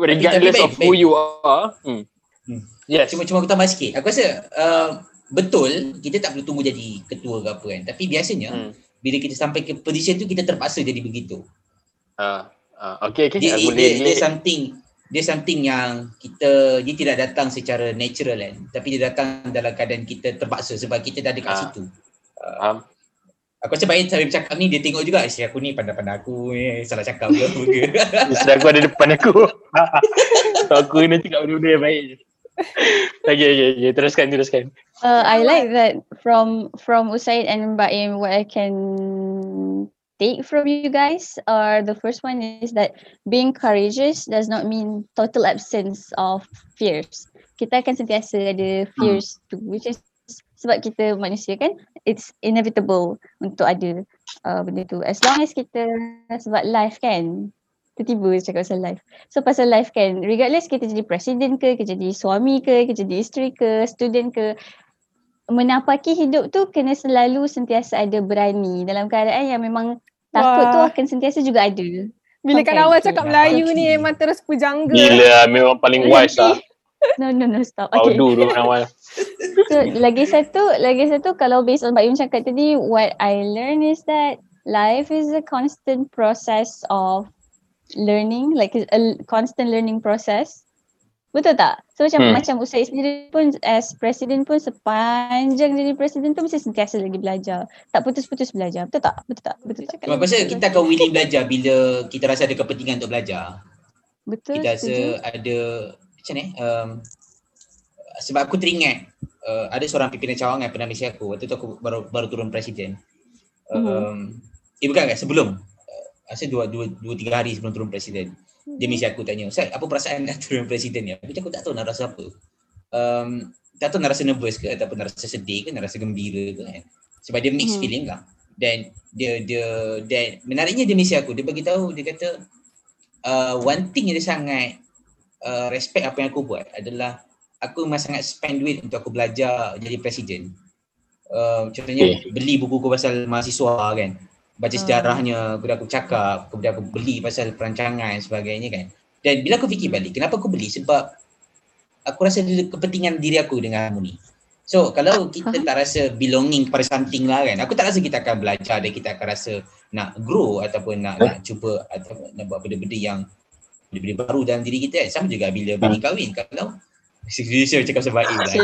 regardless of who you are. Yes. Cuma aku tambah sikit. Aku rasa betul kita tak perlu tunggu jadi ketua ke apa kan. Tapi biasanya bila kita sampai ke position tu kita terpaksa jadi begitu. Okay. Dia something yang dia tidak datang secara natural kan, tapi dia datang dalam keadaan kita terpaksa sebab kita dah ada kat situ. Aku rasa baik saya bercakap ni, dia tengok juga isteri aku ni pandai-pandai aku ni, salah cakap ke. Isteri aku ada depan aku. So aku kena cakap benda-benda yang baik. Okay, teruskan. I like that from Usaid and Baim, what I can take from you guys are, the first one is that being courageous does not mean total absence of fears. Kita akan sentiasa ada fears too, which is sebab kita manusia kan, it's inevitable untuk ada benda tu. As long as kita, sebab life kan, tiba-tiba cakap pasal life. So pasal life kan, regardless kita jadi presiden ke, kita jadi suami ke, kita jadi isteri ke, student ke, menapaki hidup tu kena selalu sentiasa ada berani. Dalam keadaan yang memang takut tu akan sentiasa juga ada. Bila kan awal cakap Melayu ni memang terus pujangga. Gila, memang paling wise lah. No, stop. Okay. So, lagi satu kalau based on Baim cakap tadi, what I learn is that life is a constant process of learning, like a constant learning process. Betul tak? So macam Usaid sendiri pun as presiden pun, sepanjang jadi presiden tu mesti sentiasa lagi belajar. Tak putus-putus belajar. Betul tak? Betul tak? Sebab pasal kita akan willing belajar bila kita rasa ada kepentingan untuk belajar. Betul. Kita rasa ada macam ni. Sebab aku teringat ada seorang pimpinan cawangan pernah mesej aku. Waktu tu aku baru turun presiden. bukan, sebelum saya 2-3 hari sebelum turun presiden, dia misi aku tanya, Ustaz, apa perasaan nak turun presiden ni? Aku cakap, aku tak tahu nak rasa apa. Tak tahu nak rasa nervous ke, ataupun nak rasa sedih ke, nak rasa gembira ke kan. Sebab dia mixed feeling lah. Dan dia menariknya dia misi aku, dia bagi tahu, dia kata one thing yang dia sangat respect apa yang aku buat adalah aku memang sangat spend duit untuk aku belajar jadi presiden. Contohnya beli buku-buku pasal mahasiswa kan, baca sejarahnya, kemudian aku cakap, kemudian aku beli pasal perancangan sebagainya kan. Dan bila aku fikir balik, kenapa aku beli? Sebab aku rasa ada kepentingan diri aku dengan harmoni. So kalau kita tak rasa belonging kepada something lah kan, aku tak rasa kita akan belajar dan kita akan rasa nak grow ataupun nak cuba ataupun nak buat benda-benda yang benda-benda baru dalam diri kita kan. Sama juga bila bini kahwin, kalau saya cakap sebab ini lah.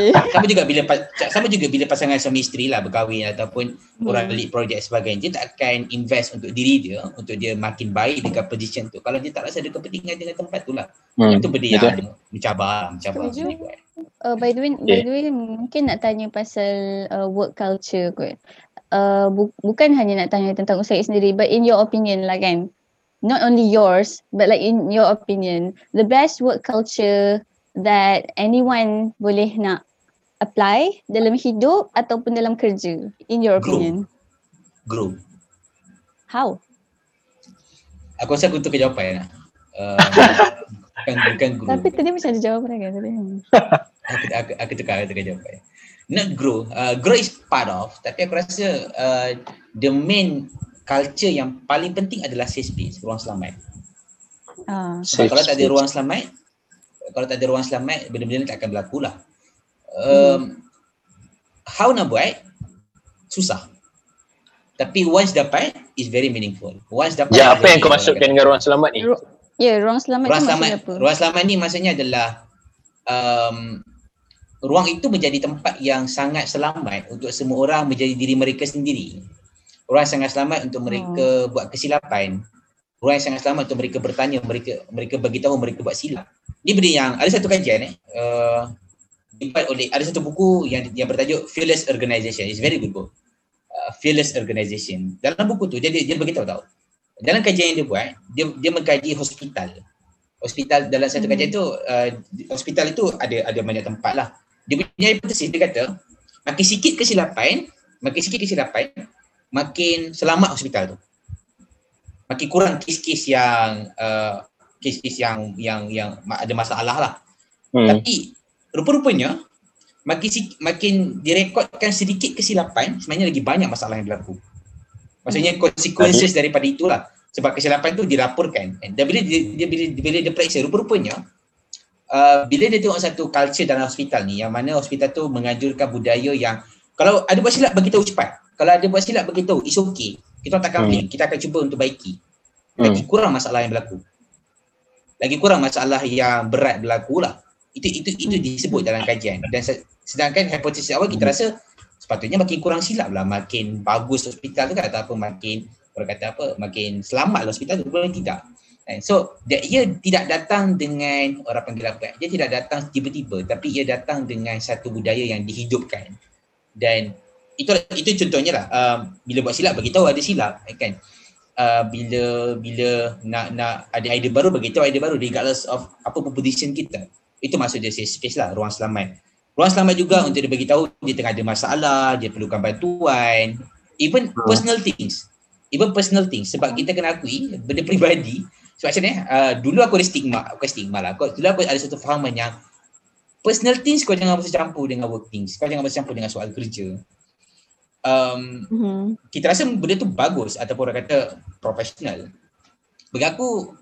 Sama juga bila pasangan suami isteri lah berkahwin ataupun orang lead projek sebagainya, dia tak akan invest untuk diri dia, untuk dia makin baik dekat position tu, kalau dia tak rasa ada kepentingan dengan tempat tu lah. Itu benda yang mencabar sini buat. By the way, mungkin nak tanya pasal work culture kot. Bukan hanya nak tanya tentang Usaid sendiri, but in your opinion lah kan, not only yours but like in your opinion, the best work culture that anyone boleh nak apply dalam hidup ataupun dalam kerja, in your opinion? Grow. How? Aku rasa aku tukar jawapan lah. Bukan grow. Tapi tadi macam ada jawapan kan? Aku tukar jawapan. Not grow. Grow is part of, tapi aku rasa the main culture yang paling penting adalah safe space, ruang selamat. So, kalau tak ada ruang selamat, benda-benda ni tak akan berlaku lah. How nak buat? Susah. Tapi once dapat, is very meaningful. Once dapat. Ya, apa yang kau maksudkan dengan ruang selamat ni? Ruang selamat ni maksudnya apa? Ruang selamat ni maksudnya adalah ruang itu menjadi tempat yang sangat selamat untuk semua orang menjadi diri mereka sendiri. Ruang sangat selamat untuk mereka buat kesilapan. Ruang yang sangat selamat untuk mereka bertanya, mereka bagi tahu mereka buat silap. Ini benda yang ada satu kajian dibuat oleh, ada satu buku yang bertajuk Fearless Organization. It's very good book. Fearless Organization. Dalam buku tu dia beritahu tahu. Dalam kajian yang dia buat, dia mengkaji hospital. Hospital dalam satu kajian tu, hospital itu ada banyak tempat lah. Dia punya hipotesis, dia kata makin sikit kesilapan, makin selamat hospital tu. Makin kurang kes-kes yang ada masalah lah. Tapi rupa-rupanya makin direkodkan sedikit kesilapan, sebenarnya lagi banyak masalah yang berlaku. Maksudnya consequences daripada itulah, sebab kesilapan tu dilaporkan. Dan bila dia periksa, rupa-rupanya bila dia tengok satu culture dalam hospital ni, yang mana hospital tu menganjurkan budaya yang kalau ada buat silap bagi tahu cepat. Kalau ada buat silap bagi tahu, it's okay. Kita takkan kita akan cuba untuk baiki. Lagi kurang masalah yang berlaku. Lagi kurang masalah yang berat berlakulah. Itu disebut dalam kajian. Dan sedangkan hipotesis awal kita rasa sepatutnya makin kurang silap lah, makin bagus hospital tu kan, atau apa, makin selamat lah hospital tu, boleh tidak. And so dia tidak datang dengan orang panggil apa? Dia tidak datang tiba-tiba, tapi ia datang dengan satu budaya yang dihidupkan. Dan itu contohnya lah, bila buat silap bagi tahu ada silap kan. Bila nak ada idea baru, bagi tahu idea baru regardless of apa proposition kita. Itu maksud dia safe space lah, ruang selamat. Ruang selamat juga untuk dia bagi tahu dia tengah ada masalah, dia perlukan bantuan, even personal things, sebab kita kena akui benda peribadi. Sebab macam ni, dulu aku ada stigma lah. Dulu aku ada satu fahaman yang personal things kau jangan bercampur dengan work things, kau jangan bercampur dengan soal kerja. Kita rasa benda tu bagus ataupun orang kata profesional. Bagi aku,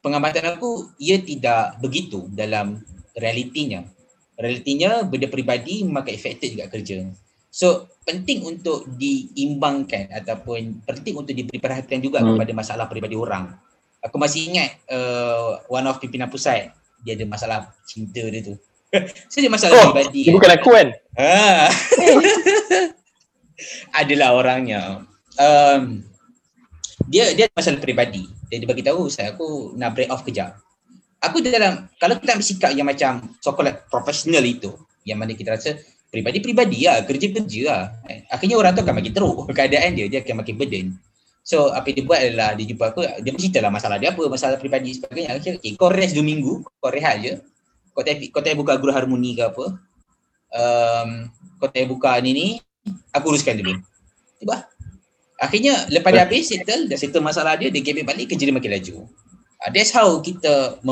pengamatan aku, ia tidak begitu dalam realitinya. Realitinya benda peribadi memang affected juga kerja. So penting untuk diimbangkan ataupun penting untuk diberi perhatian juga kepada masalah peribadi orang. Aku masih ingat one of pimpinan pusat, dia ada masalah cinta dia tu. So dia masalah peribadi. Bukan aku kan? Adalah orangnya. Dia masalah peribadi. Dia bagi tahu, saya aku nak break off kejap. Aku dalam, kalau kita ambil sikap yang macam so-called profesional itu, yang mana kita rasa peribadi-peribadi lah, kerja-kerja lah. Akhirnya orang tu akan makin teruk keadaan dia akan makin burden. So apa dia buat adalah dia jumpa aku, dia ceritalah masalah dia apa, masalah peribadi sebagainya. Aku cakap, okay, kau rest 2 minggu, kau rehat je. Kau tak buka guru harmoni ke apa. Kau tak buka ni, aku uruskan dulu. Tiba. Akhirnya lepas dia habis settle, dah settle masalah dia, dia gebet balik, kerja dia makin laju. That's how kita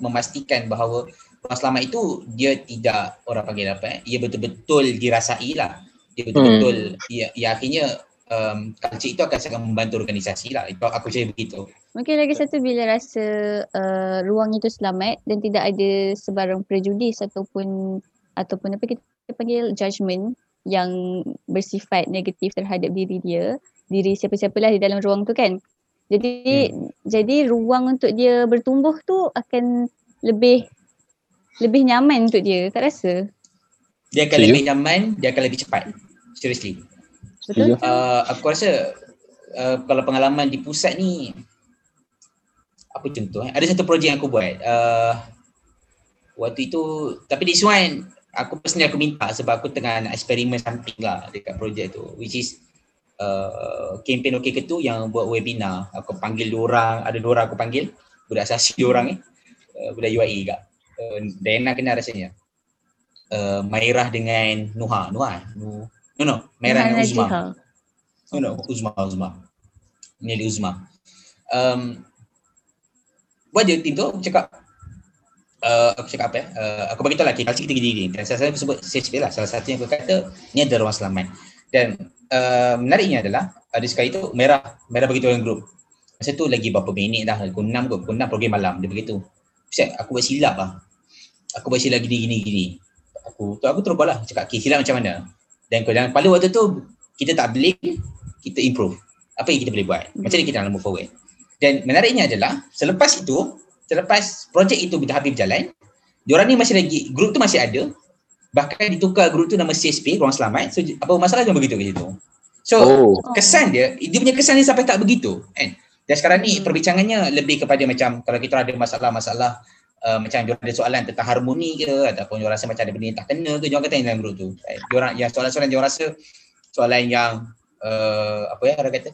memastikan bahawa selama itu dia tidak, orang panggil apa, ia betul-betul dirasailah. Dia betul-betul, ia akhirnya culture itu akan sangat membantu organisasi lah. Aku percaya begitu. Mungkin lagi satu, bila rasa ruang itu selamat dan tidak ada sebarang prejudis ataupun apa kita panggil judgement yang bersifat negatif terhadap diri siapa-siapalah di dalam ruang tu kan. Jadi ruang untuk dia bertumbuh tu akan lebih nyaman untuk dia, tak rasa? Dia akan lebih nyaman, dia akan lebih cepat. Seriously. Betul. Aku rasa kalau pengalaman di pusat ni, apa contoh? Ada satu projek yang aku buat waktu itu, tapi this one aku personally aku minta sebab aku tengah nak eksperimen something lah dekat projek tu, which is campaign OK Ketu yang buat webinar. Aku panggil diorang, ada diorang aku panggil budak asasi diorang budak UAE juga, Diana kena rasanya, Mairah dengan Mairah dengan Uzma. Uzma. Buat dia tim tu, aku beritahu lah, kita gini. Dan saya sebut salah satu yang aku kata, ni ada ruang selamat. Dan menariknya adalah, ada sekali tu, Merah beritahu dalam grup. Masa tu lagi berapa minit dah, pukul 6 program malam, dia beritahu. Aku buat silap lah. Aku buat silap gini. Aku terubah lah, cakap silap macam mana. Dan dalam kepala waktu tu, kita tak blame, kita improve. Apa yang kita boleh buat, macam ni kita nak move forward. Dan menariknya adalah, selepas projek itu habis berjalan, diorang ni masih lagi, grup tu masih ada. Bahkan ditukar grup tu nama CSP, Ruang Selamat. So apa masalah dia begitu kat situ. So kesan dia punya kesan dia sampai tak begitu kan. Dan sekarang ni perbincangannya lebih kepada macam kalau kita ada masalah-masalah macam diorang ada soalan tentang harmoni ke, ataupun diorang rasa macam ada benda yang tak kena ke, diorang kata dalam grup tu. Diorang yang soalan-soalan diorang rasa soalan yang orang kata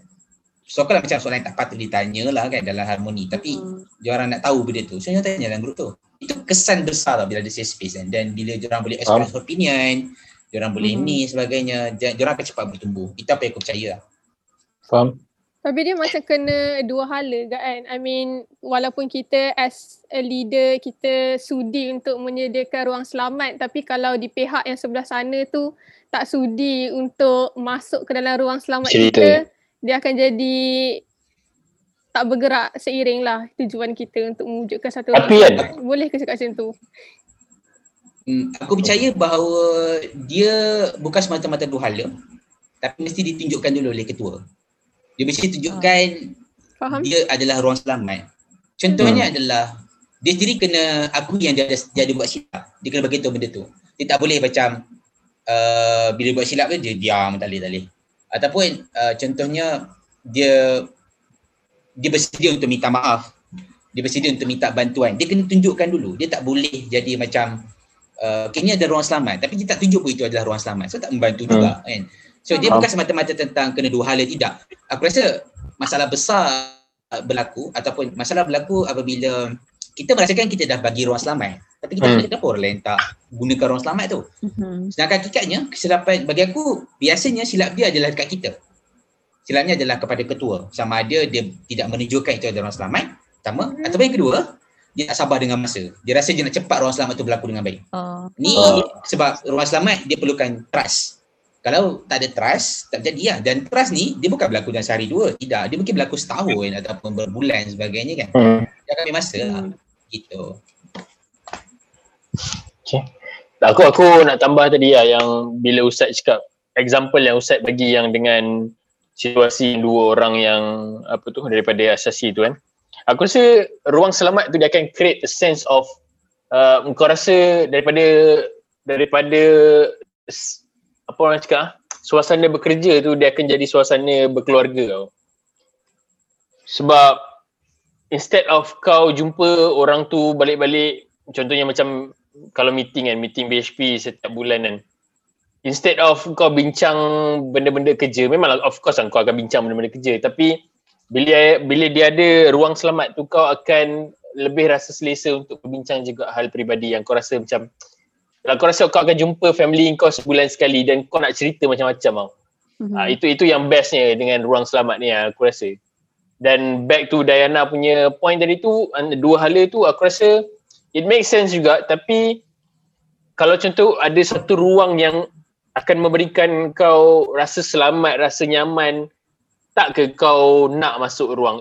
soalan macam soalan yang tak patut ditanya lah kan dalam harmoni, tapi diorang nak tahu benda tu, so diorang tanya dalam grup tu. Itu kesan besar lah bila ada safe space kan, dan bila diorang boleh express opinion, diorang boleh ni sebagainya, diorang akan cepat bertumbuh. Itu apa yang aku percaya lah. Faham? Tapi dia macam kena dua hala kan. I mean, walaupun kita as a leader, kita sudi untuk menyediakan ruang selamat, tapi kalau di pihak yang sebelah sana tu tak sudi untuk masuk ke dalam ruang selamat kita, dia akan jadi tak bergerak seiring lah tujuan kita untuk mewujudkan satu ruang selamat. Boleh ke cakap macam tu? Aku percaya bahawa dia bukan semata-mata dua hala, tapi mesti ditunjukkan dulu oleh ketua. Dia mesti tunjukkan dia adalah ruang selamat. Contohnya adalah dia sendiri kena akui yang dia ada buat silap. Dia kena beritahu benda tu. Dia tak boleh macam bila buat silap tu dia diam, tak boleh. Ataupun contohnya dia bersedia untuk minta maaf. Dia bersedia untuk minta bantuan. Dia kena tunjukkan dulu. Dia tak boleh jadi macam kini ada ruang selamat tapi dia tak tunjuk pun itu adalah ruang selamat. So tak membantu juga kan. So dia bukan semata-mata tentang kena dua hala, tidak. Aku rasa masalah besar berlaku ataupun masalah berlaku apabila kita merasakan kita dah bagi ruang selamat tapi kita fikir kenapa orang lain tak gunakan ruang selamat tu. Sedangkan hakikatnya kesilapan bagi aku biasanya silap dia adalah dekat kita. Silapnya adalah kepada ketua. Sama ada dia tidak menunjukkan itu adalah ruang selamat, pertama, ataupun yang kedua, dia tak sabar dengan masa. Dia rasa dia nak cepat ruang selamat tu berlaku dengan baik. Ni sebab ruang selamat dia perlukan trust. Kalau tak ada trust, tak jadi lah. Dan trust ni, dia bukan berlaku dalam sehari dua. Tidak. Dia mungkin berlaku setahun ataupun berbulan sebagainya kan. Dia akan ambil masa lah. Gitu. Okay. Aku nak tambah tadi lah yang bila Ustaz cakap, example yang Ustaz bagi yang dengan situasi dua orang yang apa tu daripada asasi tu kan. Aku rasa ruang selamat tu dia akan create a sense of kau rasa daripada apa orang cakap, suasana bekerja tu dia akan jadi suasana berkeluarga tau. Sebab instead of kau jumpa orang tu balik-balik, contohnya macam kalau meeting BHP setiap bulan kan, instead of kau bincang benda-benda kerja, memang of course kau akan bincang benda-benda kerja, tapi bila dia ada ruang selamat tu, kau akan lebih rasa selesa untuk berbincang juga hal peribadi yang kau rasa macam, kalau kau rasa kau akan jumpa family kau sebulan sekali dan kau nak cerita macam-macam tau. Mm-hmm. Itu yang bestnya dengan ruang selamat ni aku rasa. Dan back to Diana punya point tadi tu, dua hala tu aku rasa it makes sense juga, tapi kalau contoh ada satu ruang yang akan memberikan kau rasa selamat, rasa nyaman, tak ke kau nak masuk ruang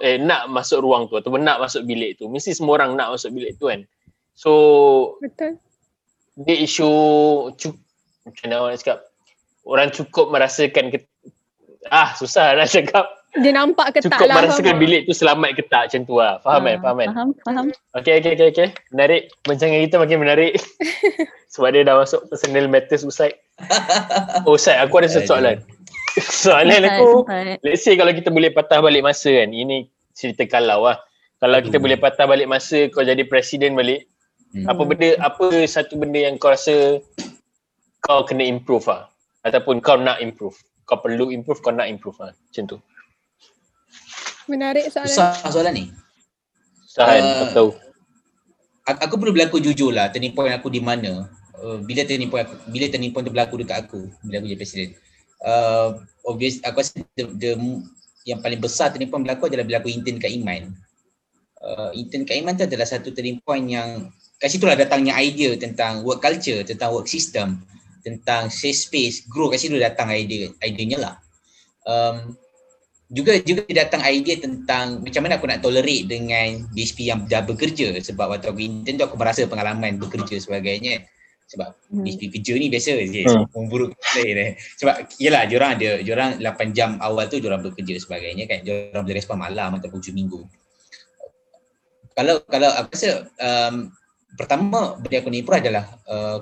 tu atau nak masuk bilik tu? Mesti semua orang nak masuk bilik tu kan. So betul. Dia isu macam mana nak cakap, orang cukup merasakan susah nak cakap. Dia nampak ke tak lah, merasakan bilik tu selamat ke tak, macam tu lah. Faham kan? Okay. Menarik. Perbincangan kita makin menarik. Sebab dia dah masuk personal matters Usaid. Usaid, aku ada soalan. Let's say kalau kita boleh patah balik masa kan. Ini cerita kalau lah. Kalau kita boleh patah balik masa, kau jadi presiden balik. Apa satu benda yang kau rasa kau kena improve lah? Ataupun kau nak improve. Kau perlu improve, kau nak improve lah. Macam tu. Menarik soalan. Soalan ni. Sahan, tahu. Aku perlu berlaku jujur lah, turning point aku di mana. Bila turning point tu berlaku dekat aku, bila aku jadi presiden. Obvious, aku rasa the yang paling besar turning point berlaku adalah bila aku intern kat Iman. Intern kat Iman tu adalah satu turning point yang kat situ lah datangnya idea tentang work culture, tentang work system, tentang safe space, grow. Kat situ datang ideanya lah. Juga datang idea tentang macam mana aku nak tolerate dengan DSP yang dah bekerja, sebab waktu aku intern tu aku merasa pengalaman bekerja sebagainya. Sebab DSP kerja ni biasa je, memburuk lain. Sebab yelah, diorang 8 jam awal tu diorang bekerja sebagainya kan, diorang boleh respon malam ataupun hujung minggu. Kalau aku rasa pertama benda aku nak improve adalah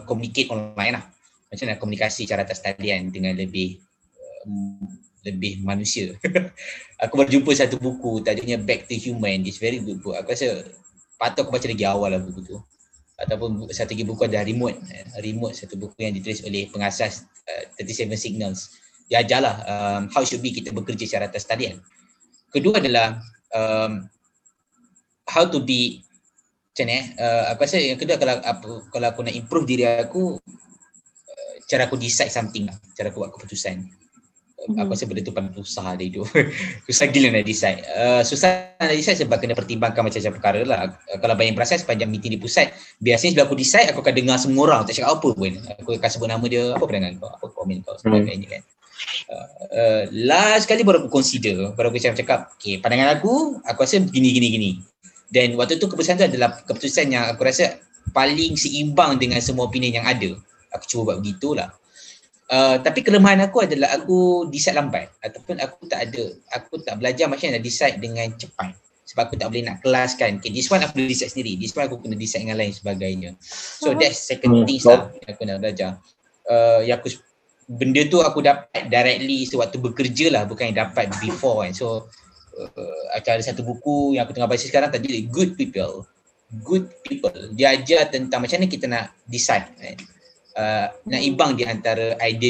communicate online lah. Macam mana komunikasi cara atas talian dengan lebih manusia. Aku baru jumpa satu buku tajuknya Back to Human. It's very good book. Aku rasa patut aku baca lagi awal lah buku tu. Ataupun satu lagi buku ada Remote, satu buku yang ditulis oleh pengasas 37 Signals. Dia ajarlah how should be kita bekerja secara atas talian. Kedua adalah how to be aku rasa yang kedua, kalau aku nak improve diri aku, cara aku decide something lah, cara aku buat keputusan. Aku rasa benda tu paling susah dari hidup. Susah gila nak decide. Sebab kena pertimbangkan macam-macam perkara lah. Kalau banyak perasaan sepanjang meeting di pusat, biasanya bila aku decide, aku akan dengar semua orang. Tak cakap apa pun. Aku akan sebut nama dia, apa pandangan kau, apa komen kau, sebagainya kan. Last kali baru aku consider. Baru aku cakap, okay, pandangan aku rasa gini. Dan waktu tu keputusan tu adalah keputusan yang aku rasa paling seimbang dengan semua opinion yang ada. Aku cuba buat begitulah. Tapi kelemahan aku adalah aku decide lambat, ataupun aku tak belajar macam mana nak decide dengan cepat, sebab aku tak boleh nak kelaskan, okay, this one aku boleh decide sendiri, this one aku kena decide dengan lain sebagainya. So that's second thing lah yang aku nak belajar. Benda tu aku dapat directly sewaktu bekerja lah, bukan yang dapat before kan. So ada satu buku yang aku tengah baca sekarang tadi, Good People, dia ajar tentang macam mana kita nak decide kan. Nak imbang di antara idea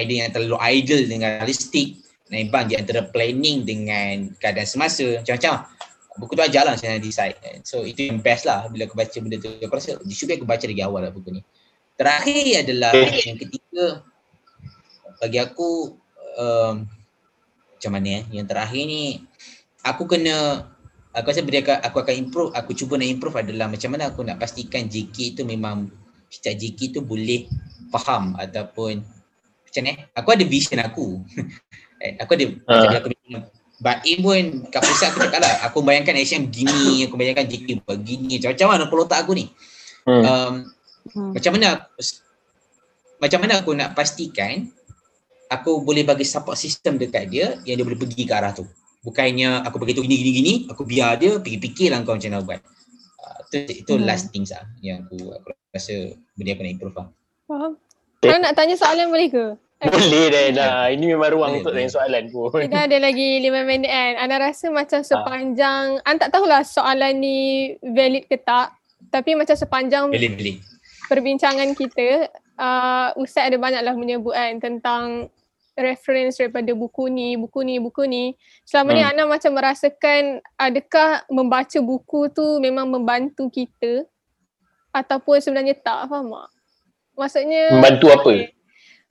yang terlalu ideal dengan realistik, nak imbang di antara planning dengan keadaan semasa, macam-macam. Buku tu ajar lah macam mana decide. So itu yang best lah bila aku baca benda tu. Aku rasa disyukur aku baca lagi awal lah buku ni. Terakhir adalah yang ketiga, bagi aku macam mana yang terakhir ni, aku rasa benda aku akan improve, aku cuba nak improve adalah macam mana aku nak pastikan JK tu memang setiap JK tu boleh faham ataupun macam ni. Aku ada vision aku. Aku ada macam aku bilang Baim pun kat pusat aku cakap lah, aku bayangkan HM gini, aku bayangkan JK begini, macam mana kepala otak aku ni. Macam mana aku nak pastikan aku boleh bagi support system dekat dia yang dia boleh pergi ke arah tu. Bukannya aku beritahu gini, aku biar dia fikir-fikirlah kau macam mana buat. Itu last things lah yang aku rasa benda aku nak improve lah. Faham. Saya nak tanya soalan boleh ke? Boleh dah. Ini memang ruang untuk tanya soalan pun. Kita ada lagi 5 minit kan. Ana rasa macam sepanjang, Ana tak tahulah soalan ni valid ke tak, tapi macam sepanjang perbincangan kita, Ustaz ada banyaklah menyebutan tentang reference daripada buku ni. Selama ni Ana macam merasakan adakah membaca buku tu memang membantu kita ataupun sebenarnya tak, faham tak? Maksudnya membantu apa?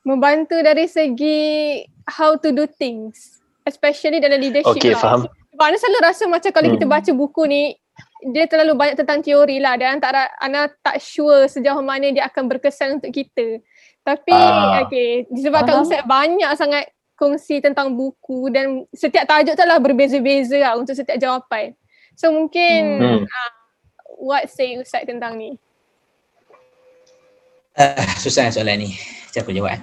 Membantu dari segi how to do things, especially dalam leadership. Okay, faham. Sebab Ana selalu rasa macam kalau kita baca buku ni, dia terlalu banyak tentang teori lah, dan antara Ana tak sure sejauh mana dia akan berkesan untuk kita. Tapi okey, disebabkan Ustaz banyak sangat kongsi tentang buku dan setiap tajuk tu lah berbeza-beza lah untuk setiap jawapan. So mungkin what say Ustaz tentang ni? Susah soalan ni. Macam aku jawab.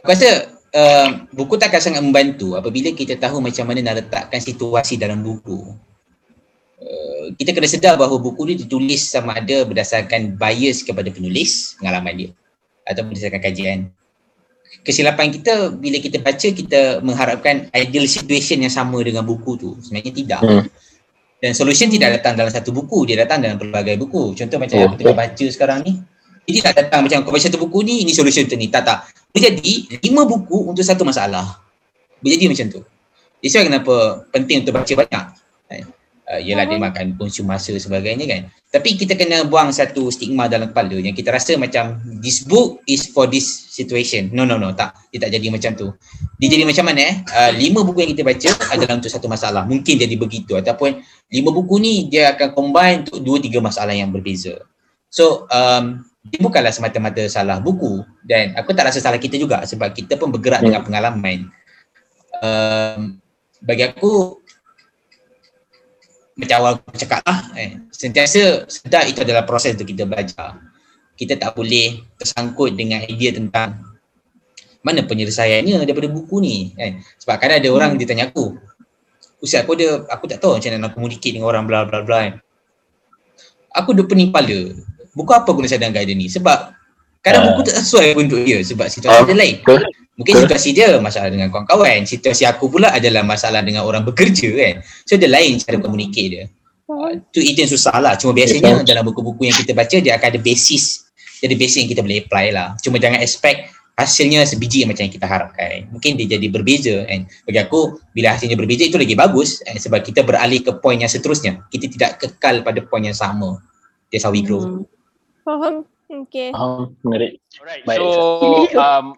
Aku rasa buku takkan sangat membantu apabila kita tahu macam mana nak letakkan situasi dalam buku. Kita kena sedar bahawa buku ni ditulis sama ada berdasarkan bias kepada penulis, pengalaman dia, atau berdasarkan kajian. Kesilapan kita bila kita baca, kita mengharapkan ideal situation yang sama dengan buku tu. Sebenarnya tidak. Dan solution tidak datang dalam satu buku, dia datang dalam pelbagai buku. Contoh macam yang kita baca sekarang ni, dia tidak datang macam kau baca satu buku ni, ini solution tu ni. Tak. Jadi 5 buku untuk satu masalah. Jadi macam tu. Itu kenapa penting untuk baca banyak. Yelah dia makan konsum masa sebagainya kan. Tapi kita kena buang satu stigma dalam kepala yang kita rasa macam this book is for this situation. No, tak. Dia tak jadi macam tu. Dia jadi macam mana 5 buku yang kita baca adalah untuk satu masalah. Mungkin jadi begitu, ataupun 5 buku ni dia akan combine untuk 2-3 masalah yang berbeza. So dia bukanlah semata-mata salah buku, dan aku tak rasa salah kita juga sebab kita pun bergerak dengan pengalaman. Bagi aku macam awal aku cakap lah, sentiasa sedar itu adalah proses untuk kita belajar. Kita tak boleh tersangkut dengan idea tentang mana penyelesaiannya daripada buku ni kan. Sebab kadang ada orang dia tanya aku, Ustaz aku tak tahu macam mana nak komunikasi dengan orang bla bla bla. Aku dah pening kepala, buku apa guna saya dan guide ni? Sebab kadang buku tak sesuai untuk dia sebab situasi dia lain. Mungkin situasi dia masalah dengan kawan-kawan. Situasi aku pula adalah masalah dengan orang bekerja kan. So dia lain cara komunikasi dia. Tu itu yang susah lah. Cuma biasanya dalam buku-buku yang kita baca dia akan ada basis. Jadi basis yang kita boleh apply lah. Cuma jangan expect hasilnya sebiji macam yang kita harapkan. Mungkin dia jadi berbeza kan. Bagi aku bila hasilnya berbeza itu lagi bagus sebab kita beralih ke poin yang seterusnya. Kita tidak kekal pada poin yang sama. That's how we grow. Faham? Okay. Menarik. Alright. So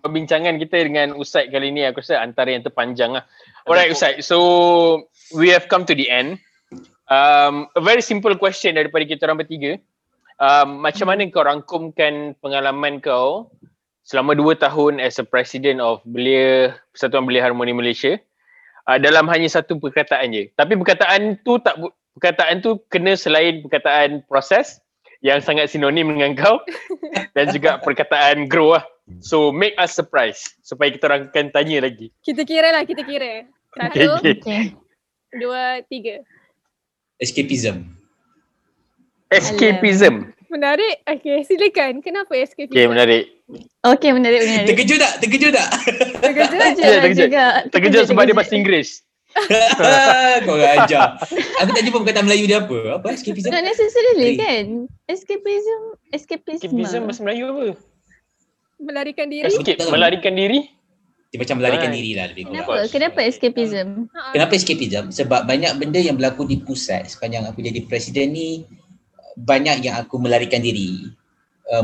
perbincangan kita dengan Usaid kali ni aku rasa antara yang terpanjang lah. Alright Usaid, so we have come to the end. A very simple question daripada kita orang bertiga. Macam mana kau rangkumkan pengalaman kau selama 2 tahun as a president of Persatuan Belia Harmoni Malaysia dalam hanya satu perkataan je? Tapi perkataan tu kena selain perkataan proses yang sangat sinonim dengan kau dan juga perkataan grow lah. So make us surprise supaya kita orang akan tanya lagi. Kita kira. 1, 2, 3. Escapism. Menarik. Okay, silakan. Kenapa escapism? Okay, menarik. Terkejut tak? Terkejut sebab dia bahasa Inggeris. Kau ajar. Aku tak jumpa perkataan Melayu dia apa. Apa escapism? Not necessarily kan? Escapism bahasa Melayu apa? Melarikan diri? Melarikan diri? Dia macam melarikan diri lah lebih kurang. Kenapa escapism? Kenapa escapism? Sebab banyak benda yang berlaku di pusat sepanjang aku jadi presiden ni, banyak yang aku melarikan diri.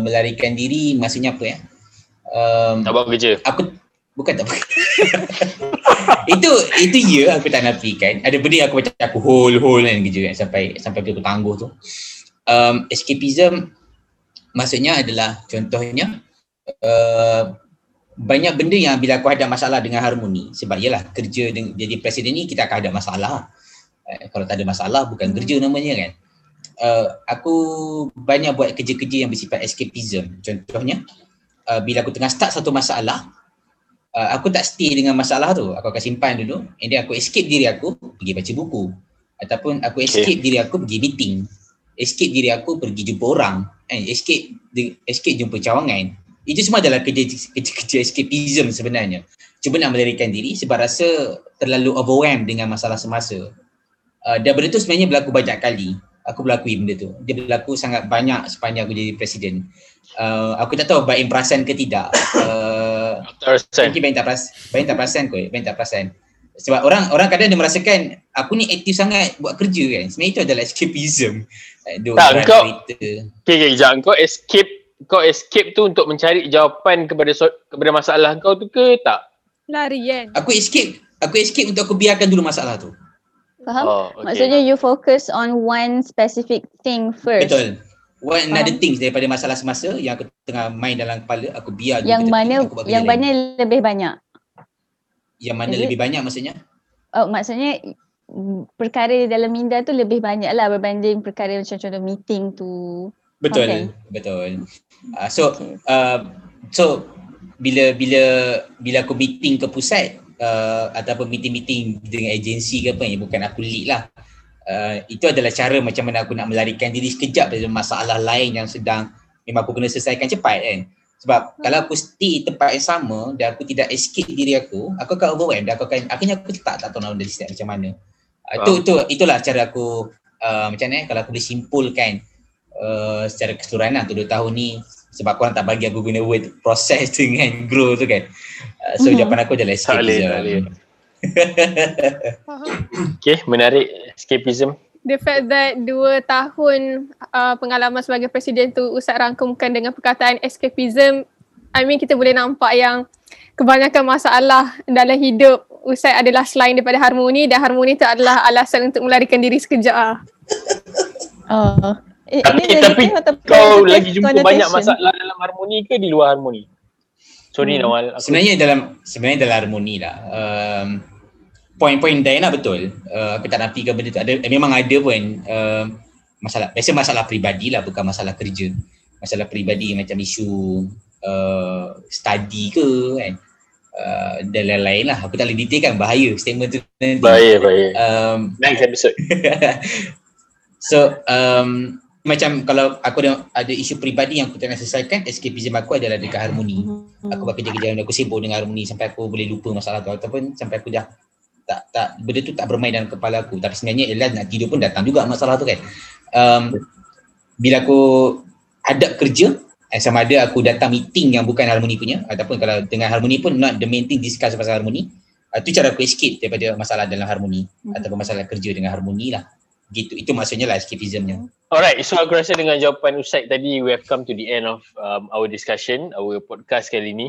Melarikan diri maksudnya apa ya? Tak buat kerja. Bukan tak buat. Itu ya, aku tak nafikan. Ada benda aku macam aku hold kan kerja kan sampai aku tangguh tu. Escapism maksudnya adalah contohnya banyak benda yang bila aku ada masalah dengan harmoni. Sebab yalah kerja jadi presiden ni kita akan ada masalah. Kalau tak ada masalah bukan kerja namanya kan. Aku banyak buat kerja-kerja yang bersifat escapism. Contohnya bila aku tengah start satu masalah, aku tak stay dengan masalah tu. Aku akan simpan dulu and then aku escape diri aku pergi baca buku, ataupun aku escape diri aku pergi meeting, escape diri aku pergi jumpa orang, escape jumpa cawangan. Itu semua adalah kerja-kerja escapism sebenarnya. Cuba nak melarikan diri sebab rasa terlalu overwhelmed dengan masalah semasa. Dan benda tu sebenarnya berlaku banyak kali. aku berlakui benda tu. Dia berlaku sangat banyak sepanjang aku jadi presiden. Aku tak tahu Baim perasan ke tidak. Mungkin Baim tak perasan. Sebab orang kadang dia merasakan aku ni aktif sangat buat kerja kan. Sebenarnya itu adalah escapism. Tak, kau escape tu untuk mencari jawapan kepada masalah kau tu ke tak? Lari kan? Aku escape untuk aku biarkan dulu masalah tu. Faham? Oh, okay. Maksudnya you focus on one specific thing first. Betul. One other things daripada masalah semasa yang aku tengah main dalam kepala, aku biar dulu. Yang mana lebih banyak maksudnya? Oh, maksudnya perkara di dalam minda tu lebih banyak lah berbanding perkara macam contoh meeting tu. Betul. So bila aku meeting ke pusat ataupun meeting dengan agensi ke apa, yang bukan aku lead lah. Itu adalah cara macam mana aku nak melarikan diri sekejap dari masalah lain yang sedang memang aku kena selesaikan cepat kan. Sebab kalau aku stay tempat yang sama dan aku tidak escape diri aku akan overwhelm dan aku akan akhirnya aku tak tahu nak decide macam mana. Itulah cara aku macam mana kalau aku boleh simpulkan secara keseluruhan untuk 2 tahun ni, sebab korang tak bagi aku guna word proses dengan grow tu kan. So jawapan aku adalah escapism. Okay, menarik escapism. The fact that 2 tahun pengalaman sebagai presiden tu Ustaz rangkumkan dengan perkataan escapism, I mean kita boleh nampak yang kebanyakan masalah dalam hidup Ustaz adalah selain daripada harmoni, dan harmoni itu adalah alasan untuk melarikan diri sekejap. Tapi kau lagi jumpa banyak masalah dalam harmoni ke di luar harmoni? Sorry Nawal. Sebenarnya dalam harmoni lah. Poin-poin Diana betul. Aku tak nafikan benda tu. Memang ada pun masalah. Biasa masalah peribadi lah, bukan masalah kerja. Masalah peribadi macam isu study ke kan. Dan lain-lain lah. Aku tak boleh detailkan. Bahaya statement tu nanti. Bahaya. Next episode. So, macam kalau aku ada isu peribadi yang aku tengah selesaikan, escapism aku adalah dekat harmoni. Aku buat kerja-kerja yang aku sibuk dengan harmoni sampai aku boleh lupa masalah tu. Ataupun sampai aku dah tak benda tu tak bermain dalam kepala aku, tapi sebenarnya ialah nak tidur pun datang juga masalah tu kan. Bila aku hadap kerja sama ada aku datang meeting yang bukan harmoni punya, ataupun kalau dengan harmoni pun not the main thing discuss pasal harmoni, itu cara aku escape daripada masalah dalam harmoni ataupun masalah kerja dengan harmoni lah gitu. Itu maksudnya lah escapismnya. Alright, so aku rasa dengan jawapan Usaid tadi we have come to the end of our discussion, our podcast kali ni.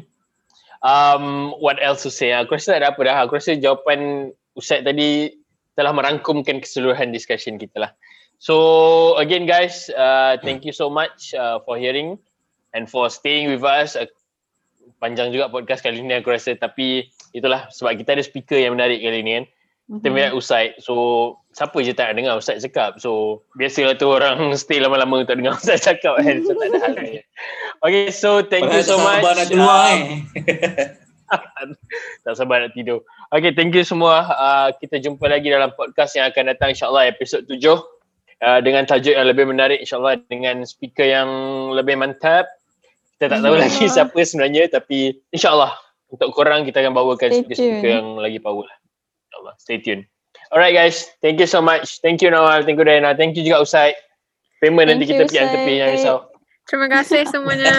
What else to say? Aku rasa tak ada apa dah. Aku rasa jawapan Usaid tadi telah merangkumkan keseluruhan discussion kita lah. So again guys, thank you so much for hearing and for staying with us. Panjang juga podcast kali ni aku rasa, tapi itulah sebab kita ada speaker yang menarik kali ni kan. Kita minat Usaid. So siapa je tak dengar Usaid cakap. So biasalah tu orang stay lama-lama tak dengar Usaid cakap kan. So tak ada hal ni. Okay, so thank you so much. Tak sabar nak tidur. Okay, thank you semua. Kita jumpa lagi dalam podcast yang akan datang, insyaAllah episod 7. Dengan tajuk yang lebih menarik, insyaAllah dengan speaker yang lebih mantap. Kita tak tahu lagi siapa sebenarnya, tapi insyaAllah untuk korang kita akan bawakan speaker yang lagi power lah. InsyaAllah, stay tuned. Alright guys, thank you so much. Thank you Nawal, thank you Diana, thank you juga Usaid. Payment nanti kita pergi antara yang risau. Terima kasih semuanya.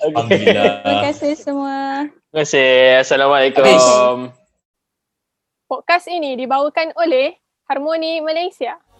Okay. Terima kasih semua. Terima kasih. Assalamualaikum. Podcast ini dibawakan oleh Harmoni Malaysia.